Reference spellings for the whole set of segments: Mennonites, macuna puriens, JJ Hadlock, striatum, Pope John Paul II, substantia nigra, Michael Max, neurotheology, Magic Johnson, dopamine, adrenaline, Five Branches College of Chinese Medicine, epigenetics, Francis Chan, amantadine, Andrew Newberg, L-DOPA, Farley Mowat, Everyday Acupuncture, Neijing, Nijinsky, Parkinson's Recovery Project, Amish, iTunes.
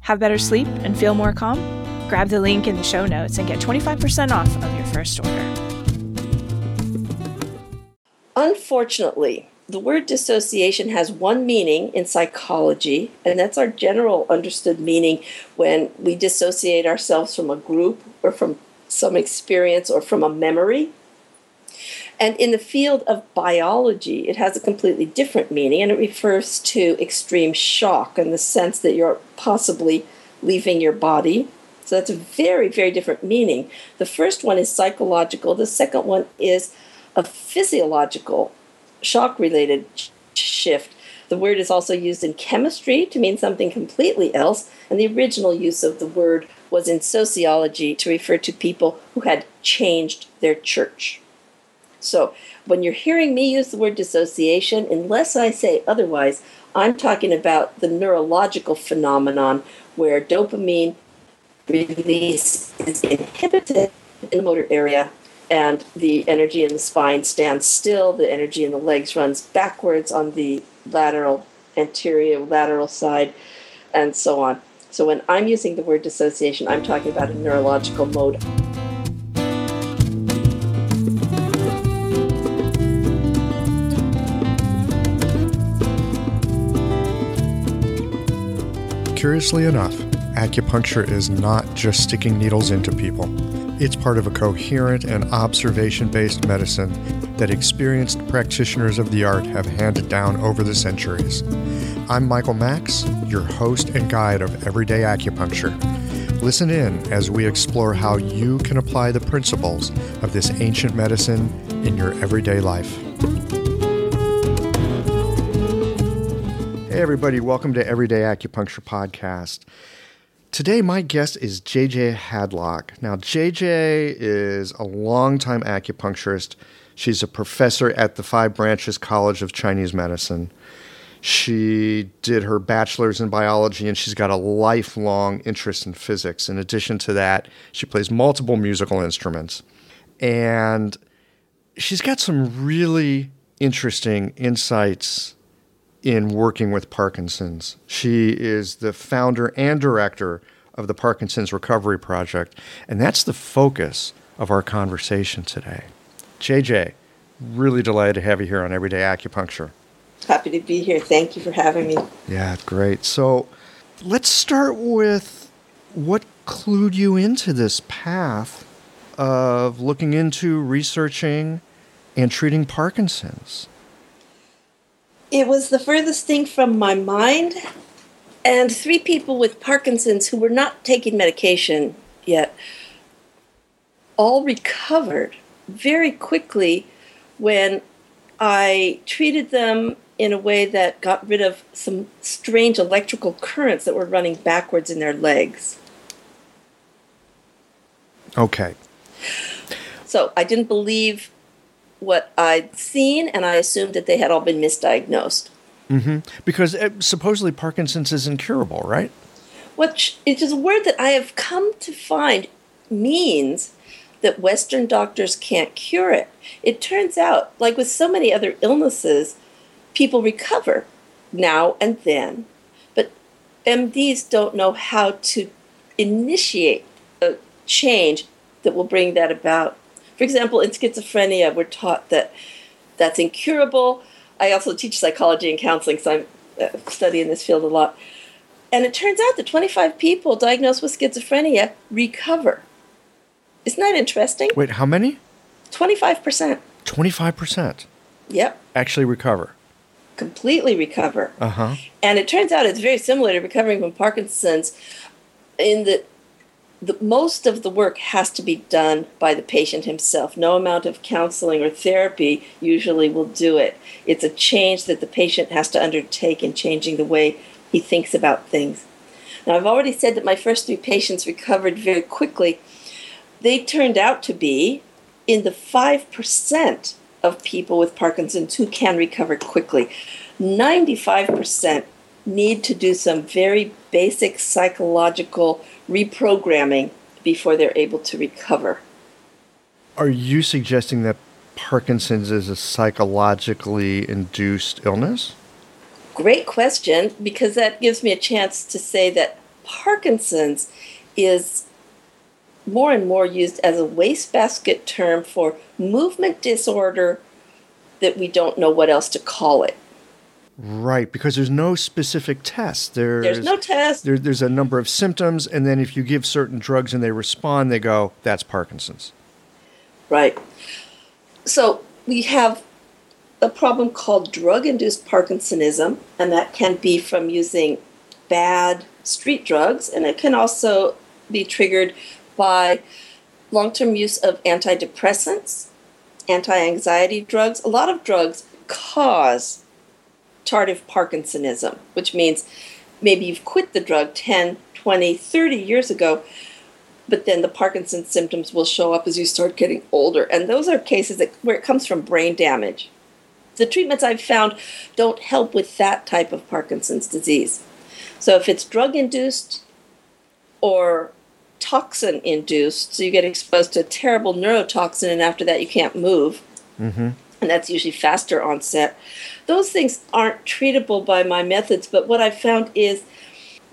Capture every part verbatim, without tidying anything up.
Have better sleep and feel more calm? Grab the link in the show notes and get twenty-five percent off of your first order. Unfortunately, the word dissociation has one meaning in psychology, and that's our general understood meaning when we dissociate ourselves from a group or from some experience or from a memory. And in the field of biology, it has a completely different meaning, and it refers to extreme shock in the sense that you're possibly leaving your body. So that's a very, very different meaning. The first one is psychological. The second one is a physiological shock-related shift. The word is also used in chemistry to mean something completely else, and the original use of the word was in sociology to refer to people who had changed their church. So when you're hearing me use the word dissociation, unless I say otherwise, I'm talking about the neurological phenomenon where dopamine release is inhibited in the motor area, and the energy in the spine stands still, the energy in the legs runs backwards on the lateral, anterior, lateral side, and so on. So when I'm using the word dissociation, I'm talking about a neurological mode. Curiously enough, acupuncture is not just sticking needles into people. It's part of a coherent and observation-based medicine that experienced practitioners of the art have handed down over the centuries. I'm Michael Max, your host and guide of Everyday Acupuncture. Listen in as we explore how you can apply the principles of this ancient medicine in your everyday life. Hey everybody, welcome to Everyday Acupuncture Podcast. Today, my guest is J J Hadlock. Now, J J is a longtime acupuncturist. She's a professor at the Five Branches College of Chinese Medicine. She did her bachelor's in biology, and she's got a lifelong interest in physics. In addition to that, she plays multiple musical instruments. And she's got some really interesting insights in working with Parkinson's. She is the founder and director of the Parkinson's Recovery Project, and that's the focus of our conversation today. J J, really delighted to have you here on Everyday Acupuncture. Happy to be here. Thank you for having me. Yeah, great. So let's start with what clued you into this path of looking into researching and treating Parkinson's. It was the furthest thing from my mind, and three people with Parkinson's who were not taking medication yet all recovered very quickly when I treated them in a way that got rid of some strange electrical currents that were running backwards in their legs. Okay. So I didn't believe what I'd seen, and I assumed that they had all been misdiagnosed. Mm-hmm. Because uh, supposedly Parkinson's is incurable, right? Which is a word that I have come to find means that Western doctors can't cure it. It turns out, like with so many other illnesses, people recover now and then, but M Ds don't know how to initiate a change that will bring that about. For example, in schizophrenia, we're taught that that's incurable. I also teach psychology and counseling, so I'm studying this field a lot. And it turns out that twenty-five people diagnosed with schizophrenia recover. Isn't that interesting? Wait, how many? twenty-five percent. twenty-five percent? Yep. Actually recover. Completely recover. Uh-huh. And it turns out it's very similar to recovering from Parkinson's in that the, most of the work has to be done by the patient himself. No amount of counseling or therapy usually will do it. It's a change that the patient has to undertake in changing the way he thinks about things. Now, I've already said that my first three patients recovered very quickly. They turned out to be in the five percent of people with Parkinson's who can recover quickly. ninety-five percent need to do some very basic psychological reprogramming before they're able to recover. Are you suggesting that Parkinson's is a psychologically induced illness? Great question, because that gives me a chance to say that Parkinson's is more and more used as a wastebasket term for movement disorder that we don't know what else to call it. Right, because there's no specific test. There's, there's no test. There, there's a number of symptoms, and then if you give certain drugs and they respond, they go, that's Parkinson's. Right. So we have a problem called drug-induced Parkinsonism, and that can be from using bad street drugs, and it can also be triggered by long-term use of antidepressants, anti-anxiety drugs. A lot of drugs cause tardive Parkinsonism, which means maybe you've quit the drug ten, twenty, thirty years ago, but then the Parkinson's symptoms will show up as you start getting older. And those are cases that, where it comes from brain damage. The treatments I've found don't help with that type of Parkinson's disease. So if it's drug-induced or toxin-induced, so you get exposed to a terrible neurotoxin and after that you can't move, mm-hmm. and that's usually faster onset, those things aren't treatable by my methods. But what I've found is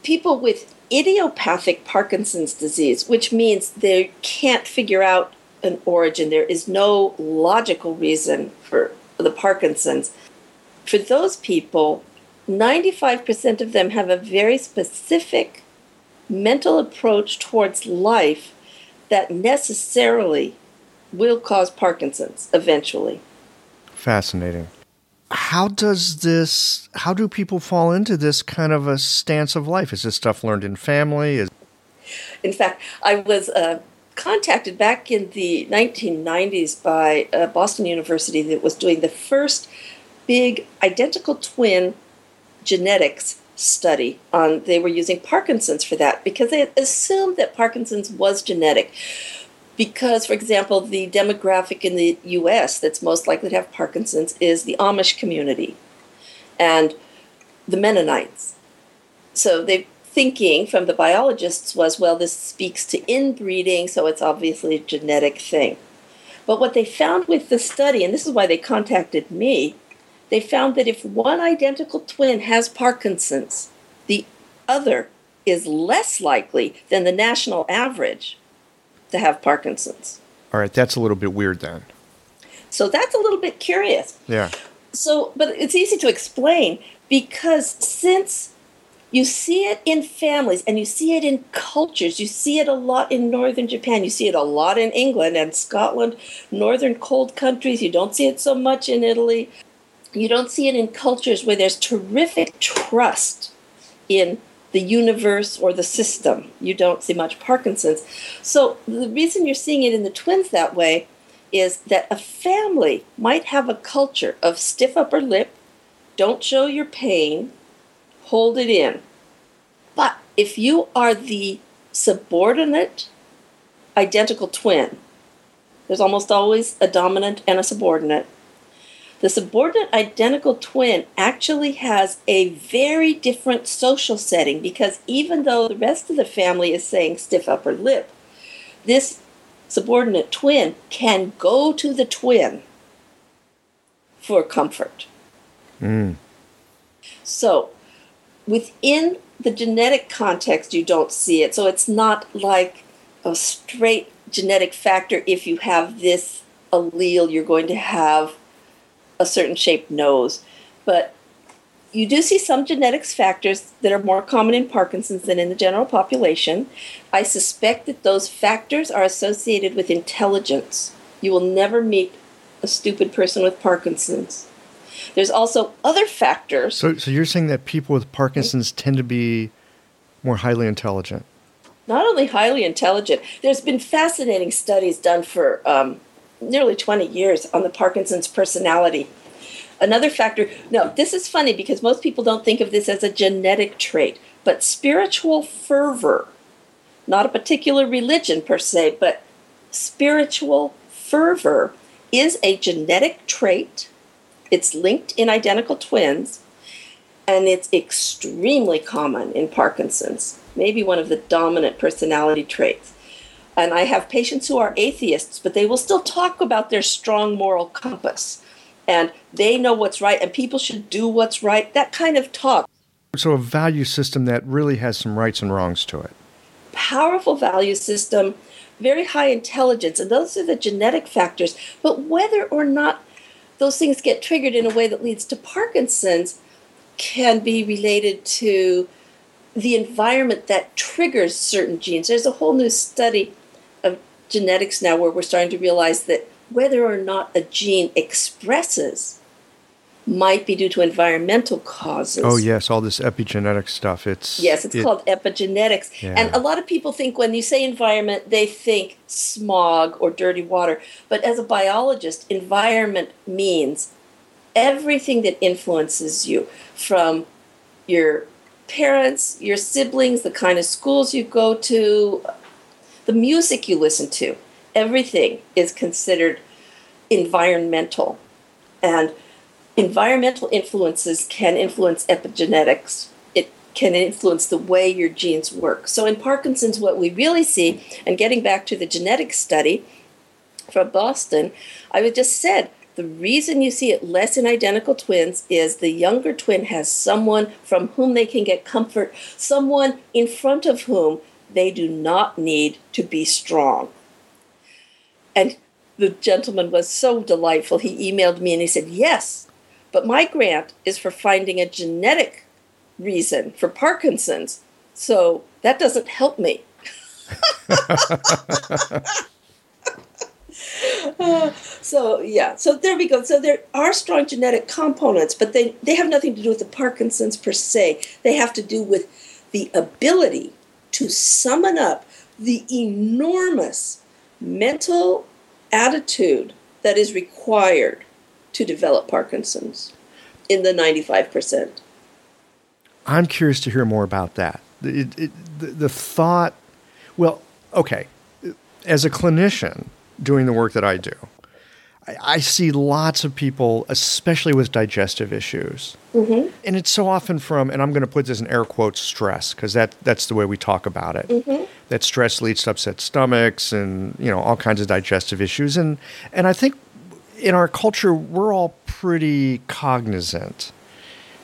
people with idiopathic Parkinson's disease, which means they can't figure out an origin, there is no logical reason for the Parkinson's, for those people, ninety-five percent of them have a very specific mental approach towards life that necessarily will cause Parkinson's eventually. Fascinating. How does this, how do people fall into this kind of a stance of life? Is this stuff learned in family? Is- in fact, I was uh, contacted back in the nineteen nineties by uh, Boston University that was doing the first big identical twin genetics study on, they were using Parkinson's for that because they assumed that Parkinson's was genetic. Because, for example, the demographic in the U S that's most likely to have Parkinson's is the Amish community and the Mennonites. So they thinking from the biologists was, well, this speaks to inbreeding, so it's obviously a genetic thing. But what they found with the study, and this is why they contacted me, they found that if one identical twin has Parkinson's, the other is less likely than the national average to have Parkinson's. All right, that's a little bit weird then. So that's a little bit curious. Yeah. So, but it's easy to explain because since you see it in families and you see it in cultures, you see it a lot in northern Japan, you see it a lot in England and Scotland, northern cold countries, you don't see it so much in Italy. You don't see it in cultures where there's terrific trust in the universe or the system. You don't see much Parkinson's. So the reason you're seeing it in the twins that way is that a family might have a culture of stiff upper lip, don't show your pain, hold it in. But if you are the subordinate identical twin, there's almost always a dominant and a subordinate. The subordinate identical twin actually has a very different social setting because even though the rest of the family is saying stiff upper lip, this subordinate twin can go to the twin for comfort. Mm. So within the genetic context, you don't see it. So it's not like a straight genetic factor. If you have this allele, you're going to have a certain shaped nose, but you do see some genetics factors that are more common in Parkinson's than in the general population. I suspect that those factors are associated with intelligence. You will never meet a stupid person with Parkinson's. There's also other factors. So, so you're saying that people with Parkinson's tend to be more highly intelligent? Not only highly intelligent. There's been fascinating studies done for um, nearly twenty years on the Parkinson's personality. Another factor, no, this is funny because most people don't think of this as a genetic trait, but spiritual fervor, not a particular religion per se, but spiritual fervor is a genetic trait. It's linked in identical twins, and it's extremely common in Parkinson's, maybe one of the dominant personality traits. And I have patients who are atheists, but they will still talk about their strong moral compass. And they know what's right, and people should do what's right, that kind of talk. So a value system that really has some rights and wrongs to it. Powerful value system, very high intelligence, and those are the genetic factors. But whether or not those things get triggered in a way that leads to Parkinson's can be related to the environment that triggers certain genes. There's a whole new study of genetics now where we're starting to realize that whether or not a gene expresses might be due to environmental causes. Oh, yes, all this epigenetic stuff. It's Yes, it's it, called epigenetics. Yeah. And a lot of people think when you say environment, they think smog or dirty water. But as a biologist, environment means everything that influences you, from your parents, your siblings, the kind of schools you go to, the music you listen to. Everything is considered environmental, and environmental influences can influence epigenetics. It can influence the way your genes work. So in Parkinson's, what we really see, and getting back to the genetic study from Boston, I would just said the reason you see it less in identical twins is the younger twin has someone from whom they can get comfort, someone in front of whom they do not need to be strong. And the gentleman was so delightful. He emailed me and he said, yes, but my grant is for finding a genetic reason for Parkinson's. So that doesn't help me. uh, so, yeah. So there we go. So there are strong genetic components, but they, they have nothing to do with the Parkinson's per se. They have to do with the ability to summon up the enormous mental attitude that is required to develop Parkinson's in the ninety-five percent. I'm curious to hear more about that. It, it, the, the thought, well, okay, as a clinician doing the work that I do, I, I see lots of people, especially with digestive issues. Mm-hmm. And it's so often from, and I'm going to put this in air quotes, stress, because that, that's the way we talk about it. Mm-hmm. That stress leads to upset stomachs and, you know, all kinds of digestive issues. And and I think in our culture, we're all pretty cognizant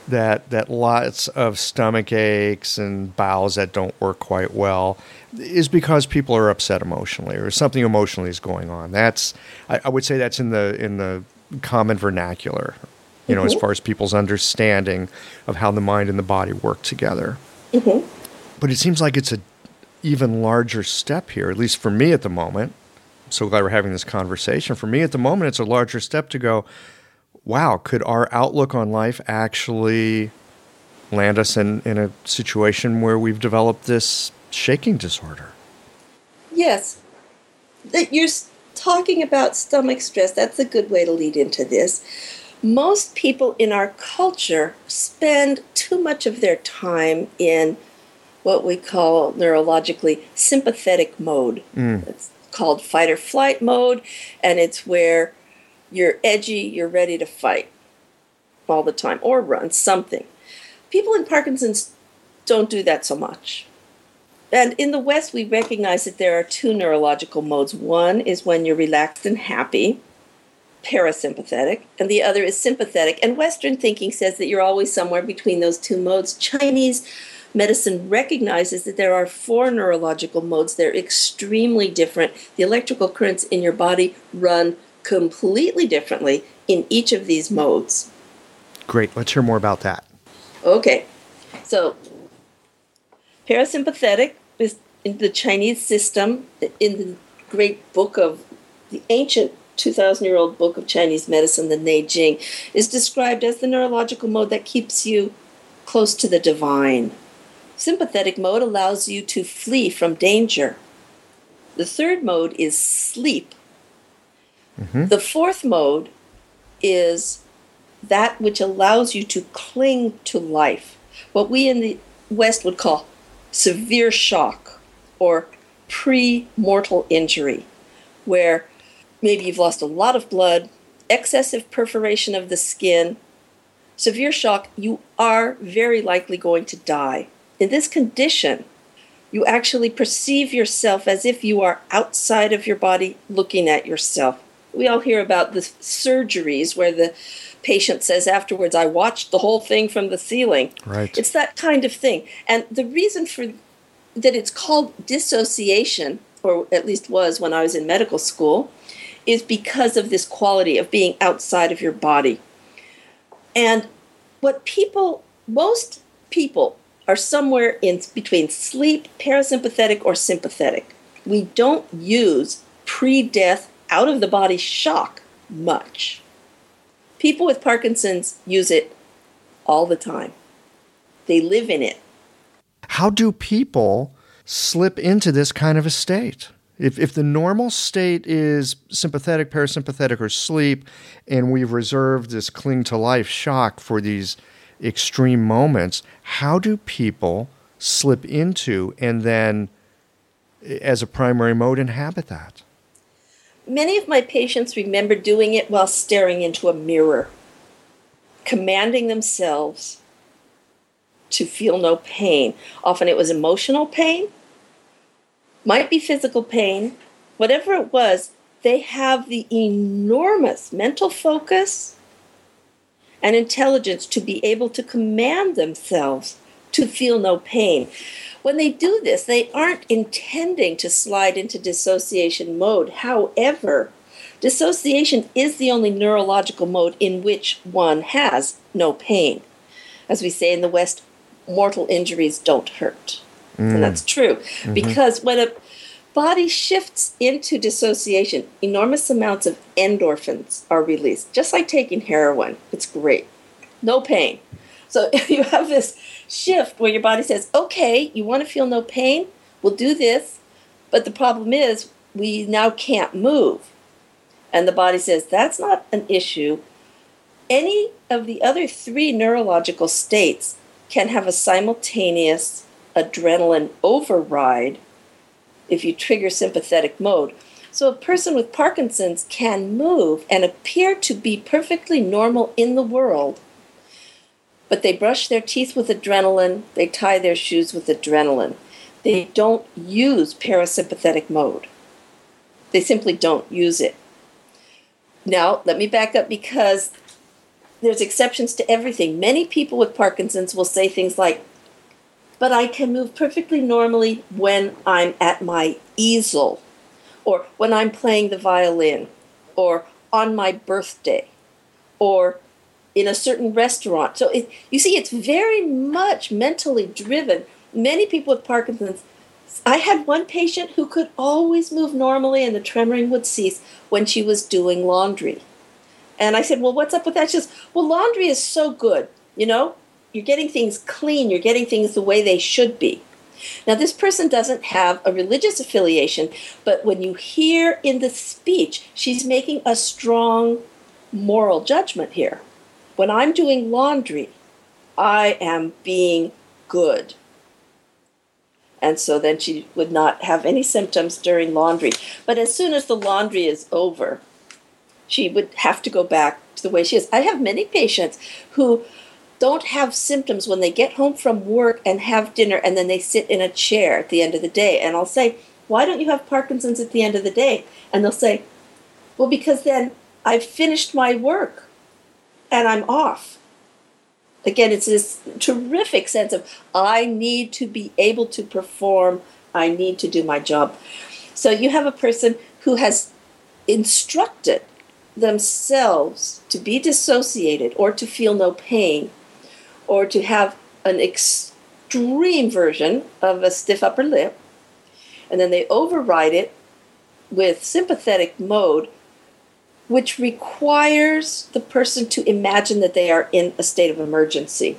that that lots of stomach aches and bowels that don't work quite well is because people are upset emotionally or something emotionally is going on. That's I, I would say that's in the in the common vernacular, you know, mm-hmm. as far as people's understanding of how the mind and the body work together. Mm-hmm. But it seems like it's a even larger step here, at least for me at the moment. I'm so glad we're having this conversation. For me at the moment, it's a larger step to go, wow, could our outlook on life actually land us in, in a situation where we've developed this shaking disorder? Yes. You're talking about stomach stress. That's a good way to lead into this. Most people in our culture spend too much of their time in what we call neurologically sympathetic mode. Mm. It's called fight or flight mode, and it's where you're edgy, you're ready to fight all the time, or run, something. People in Parkinson's don't do that so much. And in the West, we recognize that there are two neurological modes. One is when you're relaxed and happy, parasympathetic, and the other is sympathetic. And Western thinking says that you're always somewhere between those two modes. Chinese medicine recognizes that there are four neurological modes. They're extremely different. The electrical currents in your body run completely differently in each of these modes. Great. Let's hear more about that. Okay, so parasympathetic is in the Chinese system, in the great book of the ancient two thousand year old book of Chinese medicine, the Neijing, is described as the neurological mode that keeps you close to the divine. Sympathetic mode allows you to flee from danger. The third mode is sleep. Mm-hmm. The fourth mode is that which allows you to cling to life, what we in the West would call severe shock or pre-mortal injury, where maybe you've lost a lot of blood, excessive perforation of the skin, severe shock, you are very likely going to die. In this condition, you actually perceive yourself as if you are outside of your body looking at yourself. We all hear about the surgeries where the patient says afterwards, I watched the whole thing from the ceiling. Right. It's that kind of thing. And the reason for that it's called dissociation, or at least was when I was in medical school, is because of this quality of being outside of your body. And what people, most people, are somewhere in between sleep, parasympathetic, or sympathetic. We don't use pre-death, out-of-the-body shock much. People with Parkinson's use it all the time. They live in it. How do people slip into this kind of a state? If if the normal state is sympathetic, parasympathetic, or sleep, and we've reserved this cling-to-life shock for these extreme moments, how do people slip into and then, as a primary mode, inhabit that? Many of my patients remember doing it while staring into a mirror, commanding themselves to feel no pain. Often it was emotional pain, might be physical pain, whatever it was, they have the enormous mental focus and intelligence to be able to command themselves to feel no pain. When they do this, they aren't intending to slide into dissociation mode. However, dissociation is the only neurological mode in which one has no pain. As we say in the West, mortal injuries don't hurt. Mm. And that's true. Mm-hmm. Because when a body shifts into dissociation, enormous amounts of endorphins are released, just like taking heroin. It's great. No pain. So you have this shift where your body says, okay, you want to feel no pain? We'll do this. But the problem is we now can't move. And the body says, that's not an issue. Any of the other three neurological states can have a simultaneous adrenaline override if you trigger sympathetic mode. So a person with Parkinson's can move and appear to be perfectly normal in the world, but they brush their teeth with adrenaline, they tie their shoes with adrenaline. They don't use parasympathetic mode. They simply don't use it. Now, let me back up because there's exceptions to everything. Many people with Parkinson's will say things like, but I can move perfectly normally when I'm at my easel, or when I'm playing the violin, or on my birthday, or in a certain restaurant. So it, you see, it's very much mentally driven. Many people with Parkinson's, I had one patient who could always move normally and the tremoring would cease when she was doing laundry. And I said, well, what's up with that? She says, well, laundry is so good, you know? You're getting things clean. You're getting things the way they should be. Now, this person doesn't have a religious affiliation, but when you hear in the speech, she's making a strong moral judgment here. When I'm doing laundry, I am being good. And so then she would not have any symptoms during laundry. But as soon as the laundry is over, she would have to go back to the way she is. I have many patients who don't have symptoms when they get home from work and have dinner, and then they sit in a chair at the end of the day. And I'll say, why don't you have Parkinson's at the end of the day? And they'll say, well, because then I've finished my work. And I'm off. Again, it's this terrific sense of, I need to be able to perform. I need to do my job. So you have a person who has instructed themselves to be dissociated or to feel no pain or to have an extreme version of a stiff upper lip, and then they override it with sympathetic mode, which requires the person to imagine that they are in a state of emergency.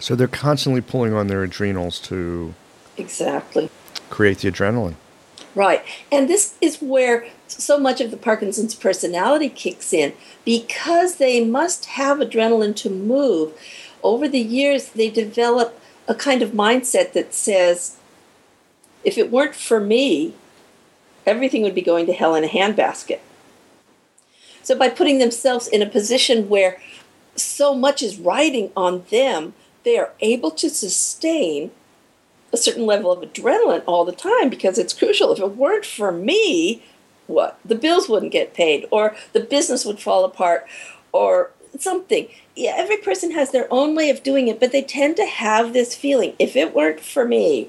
So they're constantly pulling on their adrenals to exactly create the adrenaline. Right. And this is where so much of the Parkinson's personality kicks in, because they must have adrenaline to move. Over the years, they develop a kind of mindset that says, if it weren't for me, everything would be going to hell in a handbasket. So by putting themselves in a position where so much is riding on them, they are able to sustain a certain level of adrenaline all the time, because it's crucial. If it weren't for me, what? The bills wouldn't get paid, or the business would fall apart, or something. Yeah, every person has their own way of doing it, but they tend to have this feeling, if it weren't for me.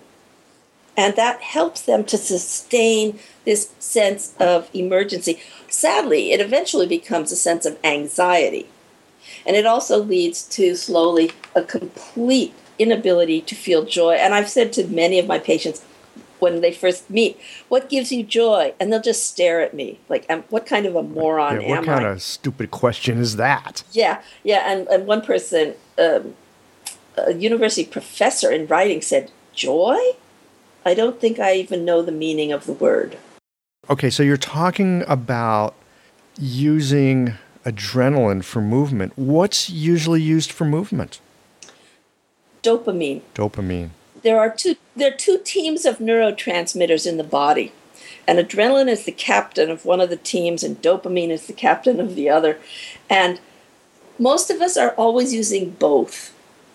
And that helps them to sustain this sense of emergency. Sadly, it eventually becomes a sense of anxiety. And it also leads to slowly a complete inability to feel joy. And I've said to many of my patients when they first meet, what gives you joy? And they'll just stare at me like, what kind of a moron yeah, am I? What kind of stupid question is that? Yeah, yeah. And, and one person, um, a university professor in writing, said, joy? I don't think I even know the meaning of the word. Okay, so you're talking about using adrenaline for movement. What's usually used for movement? Dopamine. Dopamine. There are two there are two teams of neurotransmitters in the body. And adrenaline is the captain of one of the teams, and dopamine is the captain of the other. And most of us are always using both.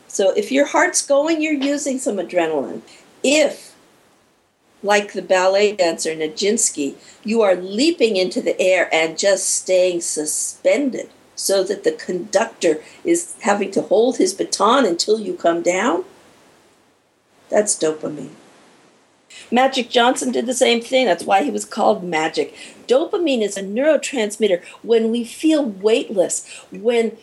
So if your heart's going, you're using some adrenaline. If, like the ballet dancer Nijinsky, you are leaping into the air and just staying suspended, so that the conductor is having to hold his baton until you come down, that's dopamine. Magic Johnson did the same thing. That's why he was called Magic. Dopamine is a neurotransmitter. When we feel weightless, when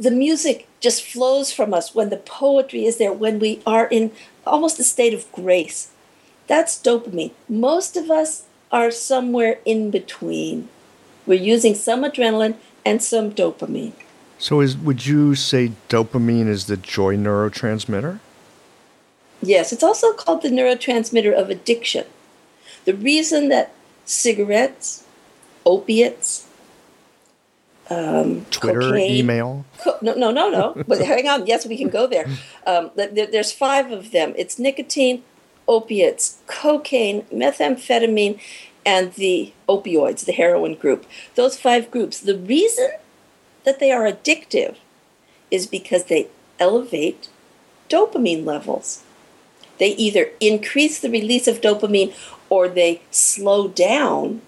the music just flows from us, when the poetry is there, when we are in almost a state of grace, that's dopamine. Most of us are somewhere in between. We're using some adrenaline and some dopamine. So is would you say dopamine is the joy neurotransmitter? Yes, it's also called the neurotransmitter of addiction. The reason that cigarettes, opiates, um, Twitter, cocaine, email. Co- no, no, no, no. But hang on. Yes, we can go there. Um, there. There's five of them. It's nicotine, opiates, cocaine, methamphetamine, and the opioids, the heroin group. Those five groups, the reason that they are addictive is because they elevate dopamine levels. They either increase the release of dopamine or they slow down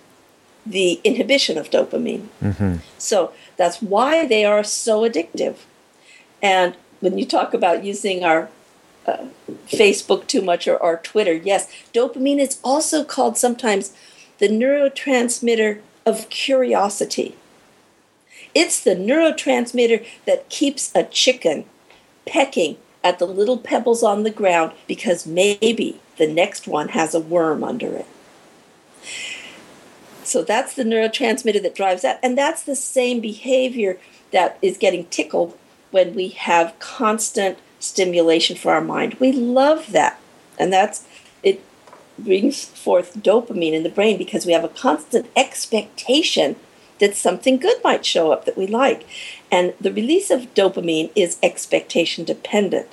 the inhibition of dopamine. Mm-hmm. So that's why they are so addictive. And when you talk about using our uh, Facebook too much or our Twitter, yes, dopamine is also called sometimes the neurotransmitter of curiosity. It's the neurotransmitter that keeps a chicken pecking at the little pebbles on the ground because maybe the next one has a worm under it. So that's the neurotransmitter that drives that. And that's the same behavior that is getting tickled when we have constant stimulation for our mind. We love that. And that's it. Brings forth dopamine in the brain because we have a constant expectation that something good might show up that we like. And the release of dopamine is expectation dependent.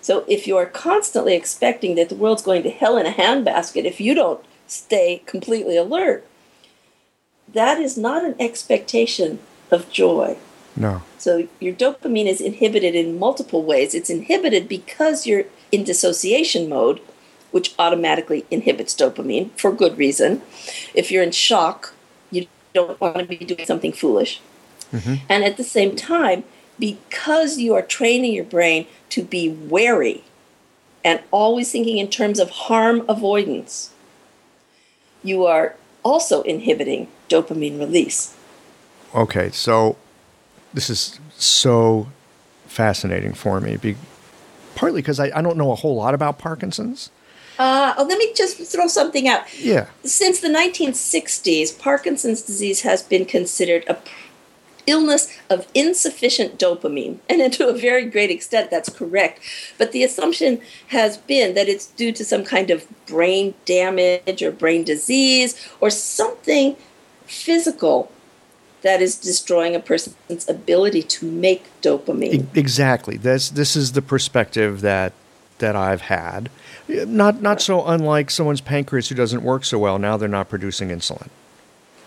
So if you are constantly expecting that the world's going to hell in a handbasket if you don't stay completely alert, that is not an expectation of joy. No. So your dopamine is inhibited in multiple ways. It's inhibited because you're in dissociation mode, which automatically inhibits dopamine for good reason. If you're in shock, you don't want to be doing something foolish. Mm-hmm. And at the same time, because you are training your brain to be wary and always thinking in terms of harm avoidance, you are also inhibiting dopamine release. Okay, so this is so fascinating for me, be, partly because I, I don't know a whole lot about Parkinson's. Uh, oh, let me just throw something out. Yeah. Since the nineteen sixties, Parkinson's disease has been considered a illness of insufficient dopamine. And to a very great extent, that's correct. But the assumption has been that it's due to some kind of brain damage or brain disease or something physical that is destroying a person's ability to make dopamine. Exactly. That's, this is the perspective that that I've had. Not not so unlike someone's pancreas who doesn't work so well. Now they're not producing insulin.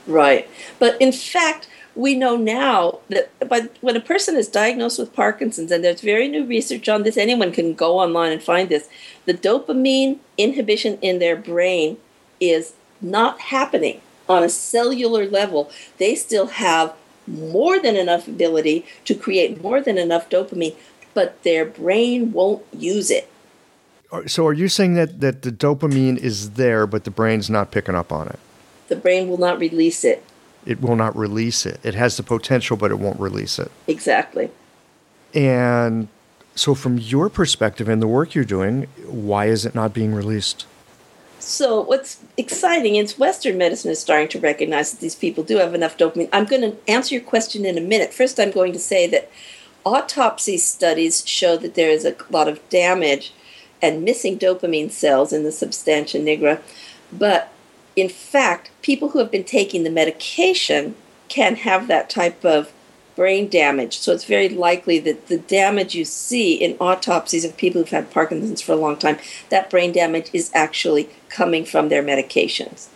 Right. But in fact, we know now that by, when a person is diagnosed with Parkinson's, and there's very new research on this, anyone can go online and find this, the dopamine inhibition in their brain is not happening on a cellular level. They still have more than enough ability to create more than enough dopamine, but their brain won't use it. So are you saying that, that the dopamine is there, but the brain's not picking up on it? The brain will not release it. It will not release it. It has the potential, but it won't release it. Exactly. And so from your perspective and the work you're doing, why is it not being released? So what's exciting is Western medicine is starting to recognize that these people do have enough dopamine. I'm going to answer your question in a minute. First, I'm going to say that autopsy studies show that there is a lot of damage and missing dopamine cells in the substantia nigra. But in fact, people who have been taking the medication can have that type of brain damage. So it's very likely that the damage you see in autopsies of people who've had Parkinson's for a long time, that brain damage is actually coming from their medications.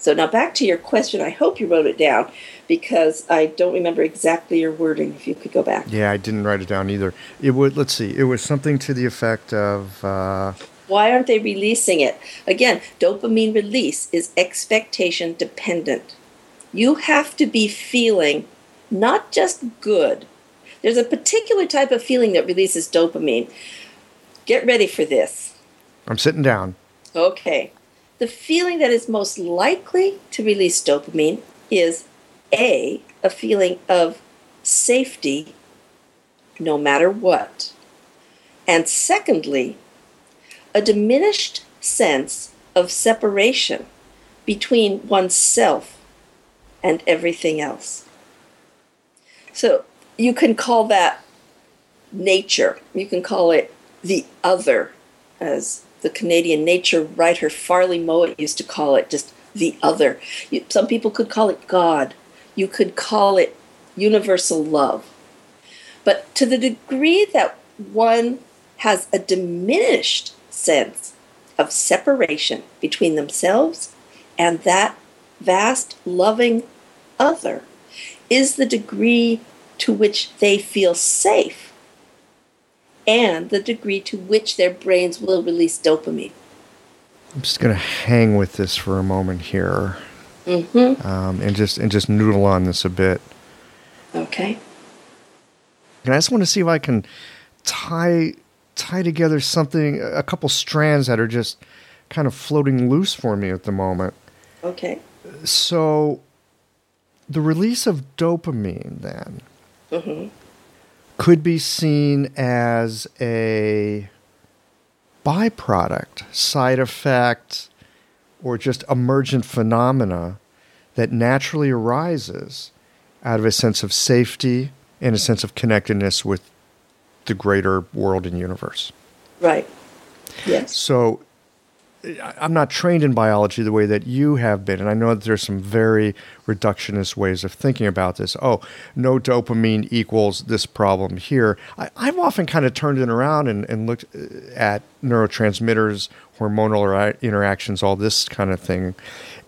So now back to your question. I hope you wrote it down because I don't remember exactly your wording. If you could go back. Yeah, I didn't write it down either. It would. Let's see. It was something to the effect of. Uh... Why aren't they releasing it? Again, dopamine release is expectation dependent. You have to be feeling not just good. There's a particular type of feeling that releases dopamine. Get ready for this. I'm sitting down. Okay. The feeling that is most likely to release dopamine is A, a feeling of safety no matter what. And secondly, a diminished sense of separation between oneself and everything else. So you can call that nature. You can call it the other, as the Canadian nature writer Farley Mowat used to call it, just the other. You, some people could call it God. You could call it universal love. But to the degree that one has a diminished sense of separation between themselves and that vast, loving other is the degree to which they feel safe and the degree to which their brains will release dopamine. I'm just going to hang with this for a moment here, mm-hmm. um, and just and just noodle on this a bit. Okay. And I just want to see if I can tie tie together something, a couple strands that are just kind of floating loose for me at the moment. Okay. So the release of dopamine then. Mm-hmm. Could be seen as a byproduct, side effect, or just emergent phenomena that naturally arises out of a sense of safety and a sense of connectedness with the greater world and universe. Right. Yes. So I'm not trained in biology the way that you have been, and I know that there's some very reductionist ways of thinking about this. Oh, no dopamine equals this problem here. I, I've often kind of turned it around and, and looked at neurotransmitters, hormonal interactions, all this kind of thing.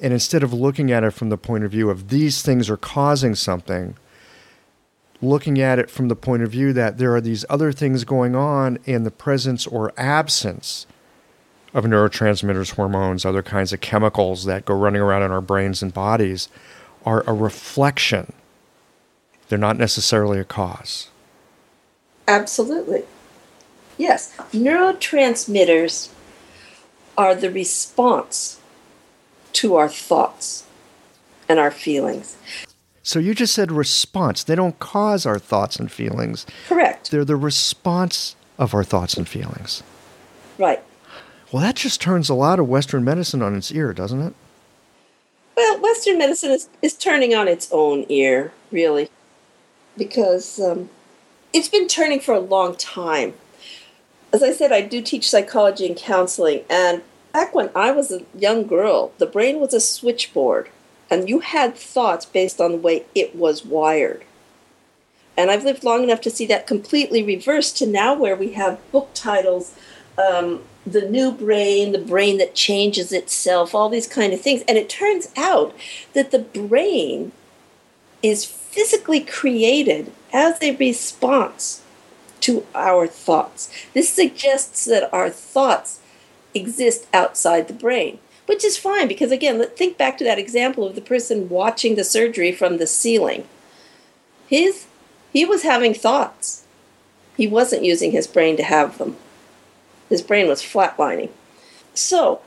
And instead of looking at it from the point of view of these things are causing something, looking at it from the point of view that there are these other things going on and the presence or absence of neurotransmitters, hormones, other kinds of chemicals that go running around in our brains and bodies are a reflection. They're not necessarily a cause. Absolutely. Yes. Neurotransmitters are the response to our thoughts and our feelings. So you just said response. They don't cause our thoughts and feelings. Correct. They're the response of our thoughts and feelings. Right. Well, that just turns a lot of Western medicine on its ear, doesn't it? Well, Western medicine is, is turning on its own ear, really, because um, it's been turning for a long time. As I said, I do teach psychology and counseling, and back when I was a young girl, the brain was a switchboard, and you had thoughts based on the way it was wired. And I've lived long enough to see that completely reversed to now where we have book titles, um, The New Brain, The Brain That Changes Itself, all these kind of things. And it turns out that the brain is physically created as a response to our thoughts. This suggests that our thoughts exist outside the brain, which is fine because, again, think back to that example of the person watching the surgery from the ceiling. His, he was having thoughts. He wasn't using his brain to have them. His brain was flatlining. So,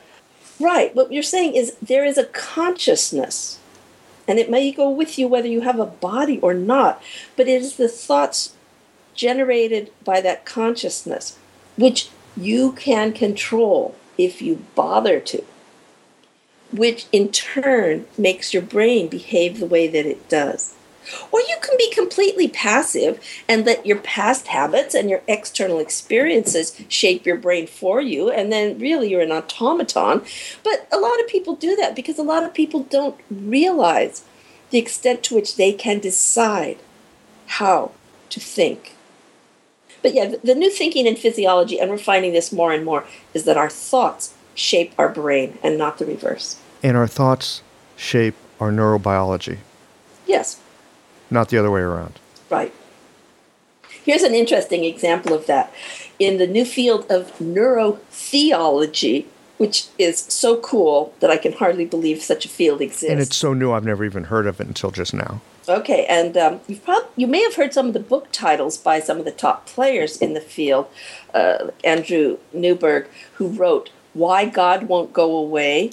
right, what you're saying is there is a consciousness, and it may go with you whether you have a body or not, but it is the thoughts generated by that consciousness, which you can control if you bother to, which in turn makes your brain behave the way that it does. Or you can be completely passive and let your past habits and your external experiences shape your brain for you, and then really you're an automaton. But a lot of people do that because a lot of people don't realize the extent to which they can decide how to think. But yeah, the new thinking in physiology, and we're finding this more and more, is that our thoughts shape our brain and not the reverse. And our thoughts shape our neurobiology. Yes. Not the other way around. Right. Here's an interesting example of that. In the new field of neurotheology, which is so cool that I can hardly believe such a field exists. And it's so new I've never even heard of it until just now. Okay, and um, you've prob- you may have heard some of the book titles by some of the top players in the field. Uh, Andrew Newberg, who wrote Why God Won't Go Away,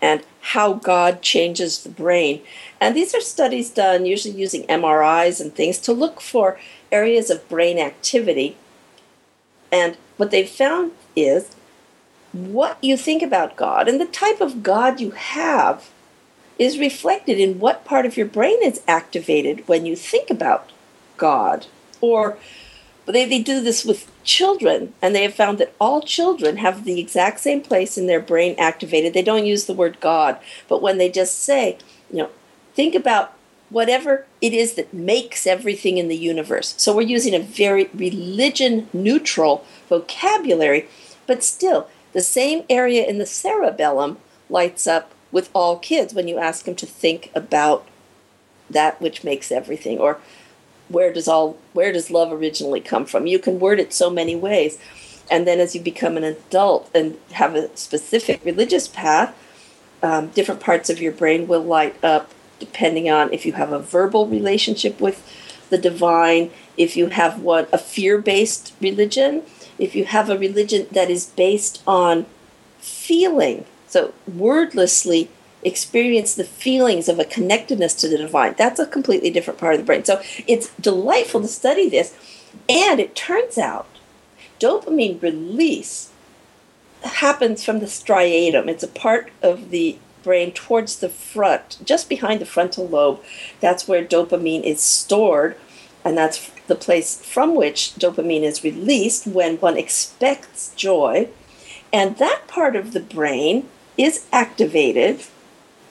and How God Changes the Brain. And these are studies done usually using M R Is and things to look for areas of brain activity. And what they've found is what you think about God and the type of God you have is reflected in what part of your brain is activated when you think about God. Or they, they do this with children, and they have found that all children have the exact same place in their brain activated. They don't use the word God, but when they just say, you know, think about whatever it is that makes everything in the universe. So we're using a very religion-neutral vocabulary, but still, the same area in the cerebellum lights up with all kids when you ask them to think about that which makes everything, or where does all where does love originally come from? You can word it so many ways. And then as you become an adult and have a specific religious path, um, different parts of your brain will light up depending on if you have a verbal relationship with the divine, if you have what a fear-based religion, if you have a religion that is based on feeling. So wordlessly experience the feelings of a connectedness to the divine. That's a completely different part of the brain. So it's delightful to study this. And it turns out dopamine release happens from the striatum. It's a part of the brain towards the front, just behind the frontal lobe. That's where dopamine is stored. And that's the place from which dopamine is released when one expects joy. And that part of the brain is activated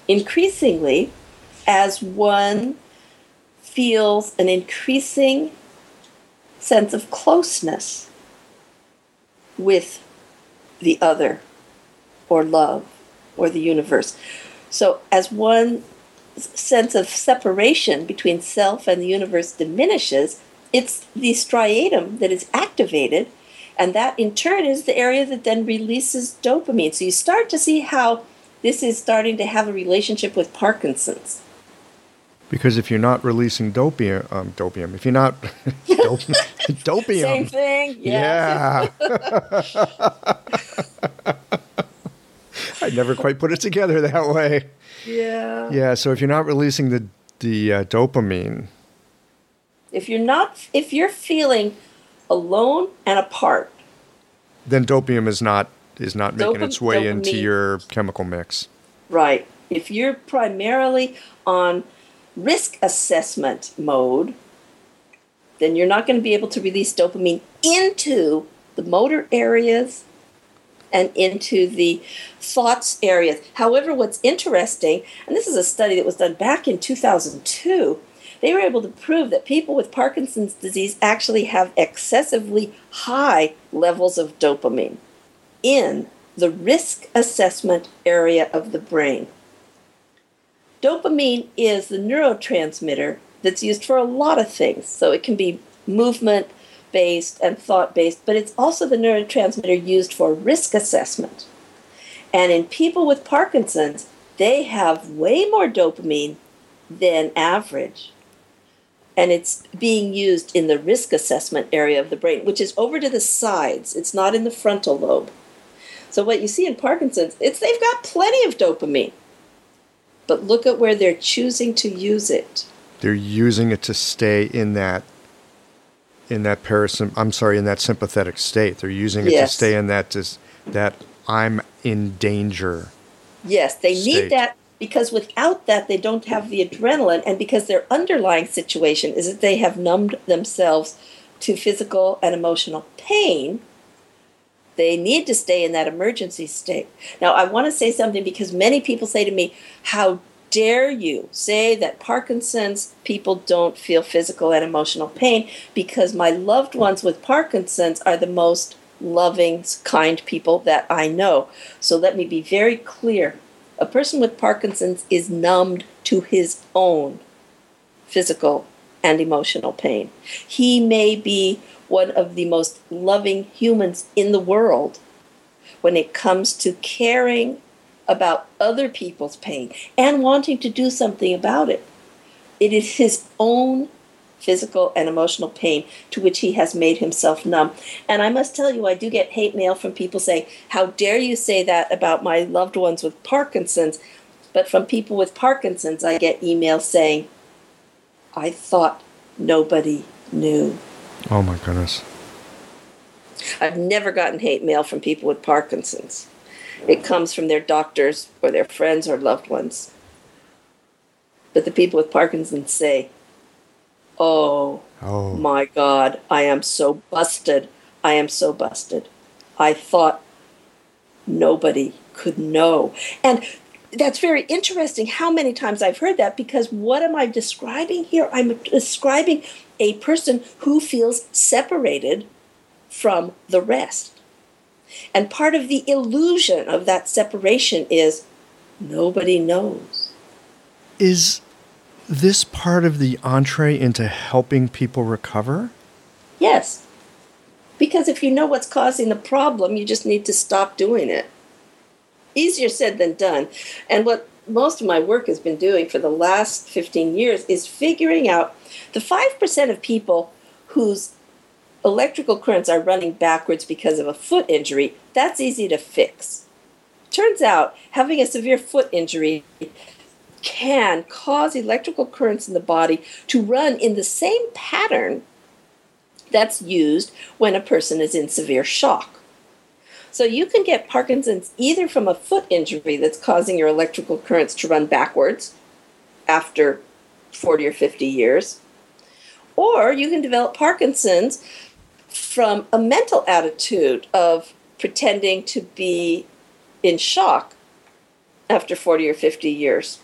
increasingly as one feels an increasing sense of closeness with the other or love or the universe. So as one sense of separation between self and the universe diminishes, it's the striatum that is activated, and that, in turn, is the area that then releases dopamine. So you start to see how this is starting to have a relationship with Parkinson's. Because if you're not releasing dopium, um, dopium, if you're not... dop- dopium. Same thing. Yeah. yeah. I never quite put it together that way. Yeah. Yeah, so if you're not releasing the the uh, dopamine. If you're not, if you're feeling alone and apart, then dopamine is not is not making Dopam- its way dopamine. into your chemical mix. Right. If you're primarily on risk assessment mode, then you're not going to be able to release dopamine into the motor areas and into the thoughts areas. However, what's interesting, and this is a study that was done back in two thousand two, they were able to prove that people with Parkinson's disease actually have excessively high levels of dopamine in the risk assessment area of the brain. Dopamine is the neurotransmitter that's used for a lot of things. So it can be movement-based and thought-based, but it's also the neurotransmitter used for risk assessment. And in people with Parkinson's, they have way more dopamine than average. And it's being used in the risk assessment area of the brain, which is over to the sides. It's not in the frontal lobe. So what you see in Parkinson's, it's they've got plenty of dopamine. But look at where they're choosing to use it. They're using it to stay in that in that parasymp- I'm sorry, in that sympathetic state. They're using it yes. to stay in that dis- that I'm in danger. Yes, they state. need that because without that they don't have the adrenaline, and because their underlying situation is that they have numbed themselves to physical and emotional pain. They need to stay in that emergency state. Now, I want to say something because many people say to me, how dare you say that Parkinson's people don't feel physical and emotional pain, because my loved ones with Parkinson's are the most loving, kind people that I know. So let me be very clear. A person with Parkinson's is numbed to his own physical and emotional pain. He may be one of the most loving humans in the world when it comes to caring about other people's pain and wanting to do something about it. It is his own physical and emotional pain to which he has made himself numb. And I must tell you, I do get hate mail from people saying, how dare you say that about my loved ones with Parkinson's? But from people with Parkinson's, I get emails saying, I thought nobody knew. Oh, my goodness. I've never gotten hate mail from people with Parkinson's. It comes from their doctors or their friends or loved ones. But the people with Parkinson's say, oh, oh. my God, I am so busted. I am so busted. I thought nobody could know. And that's very interesting how many times I've heard that, because what am I describing here? I'm describing a person who feels separated from the rest. And part of the illusion of that separation is nobody knows. Is this part of the entree into helping people recover? Yes. Because if you know what's causing the problem, you just need to stop doing it. Easier said than done. And what most of my work has been doing for the last fifteen years is figuring out the five percent of people whose electrical currents are running backwards because of a foot injury, that's easy to fix. Turns out, having a severe foot injury can cause electrical currents in the body to run in the same pattern that's used when a person is in severe shock. So you can get Parkinson's either from a foot injury that's causing your electrical currents to run backwards after forty or fifty years, or you can develop Parkinson's from a mental attitude of pretending to be in shock after forty or fifty years.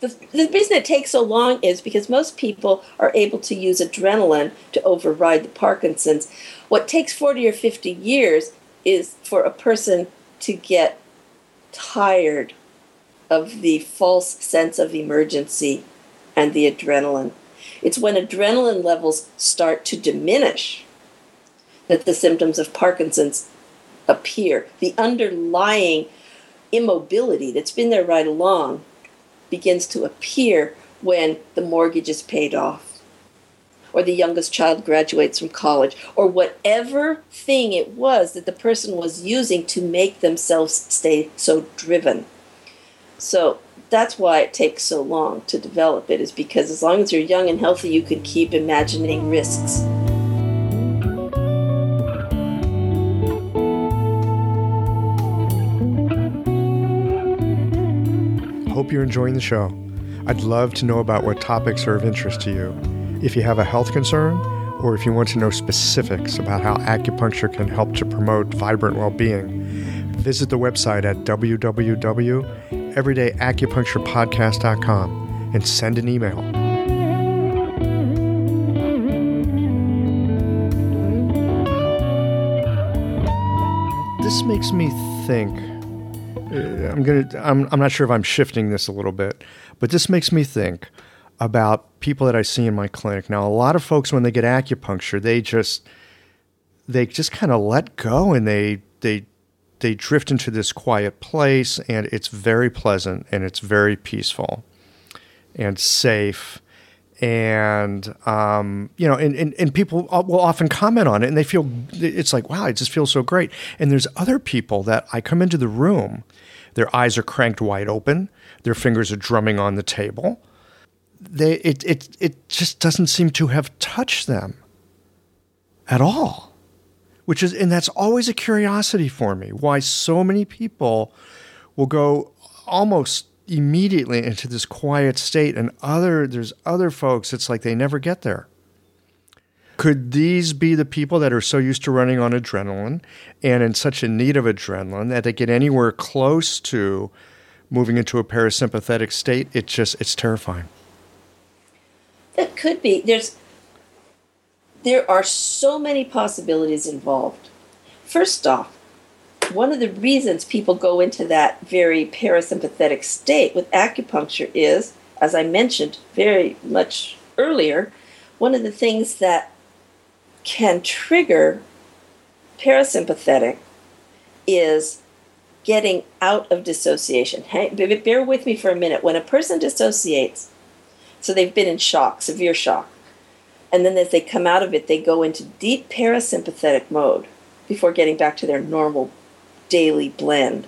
The, the reason it takes so long is because most people are able to use adrenaline to override the Parkinson's. What takes forty or fifty years is for a person to get tired of the false sense of emergency and the adrenaline. It's when adrenaline levels start to diminish that the symptoms of Parkinson's appear. The underlying immobility that's been there right along begins to appear when the mortgage is paid off, or the youngest child graduates from college, or whatever thing it was that the person was using to make themselves stay so driven. So that's why it takes so long to develop it, is because as long as you're young and healthy, you can keep imagining risks. Hope you're enjoying the show. I'd love to know about what topics are of interest to you. If you have a health concern, or if you want to know specifics about how acupuncture can help to promote vibrant well-being, visit the website at w w w dot everyday acupuncture podcast dot com and send an email. This makes me think, I'm going to I'm I'm not sure if I'm shifting this a little bit, but this makes me think about people that I see in my clinic. Now, a lot of folks, when they get acupuncture, they just they just kind of let go and they they they drift into this quiet place, and it's very pleasant and it's very peaceful and safe. And, um, you know, and, and, and people will often comment on it, and they feel, it's like, wow, it just feels so great. And there's other people that I come into the room, their eyes are cranked wide open, their fingers are drumming on the table. They, it, it, it just doesn't seem to have touched them at all, which is, and that's always a curiosity for me, why so many people will go almost immediately into this quiet state, and other there's other folks, it's like they never get there. Could these be the people that are so used to running on adrenaline and in such a need of adrenaline that they get anywhere close to moving into a parasympathetic state? It just it's terrifying. That could be. There's there are so many possibilities involved. First off, one of the reasons people go into that very parasympathetic state with acupuncture is, as I mentioned very much earlier, one of the things that can trigger parasympathetic is getting out of dissociation. Hey, bear with me for a minute. When a person dissociates, so they've been in shock, severe shock, and then as they come out of it, they go into deep parasympathetic mode before getting back to their normal daily blend.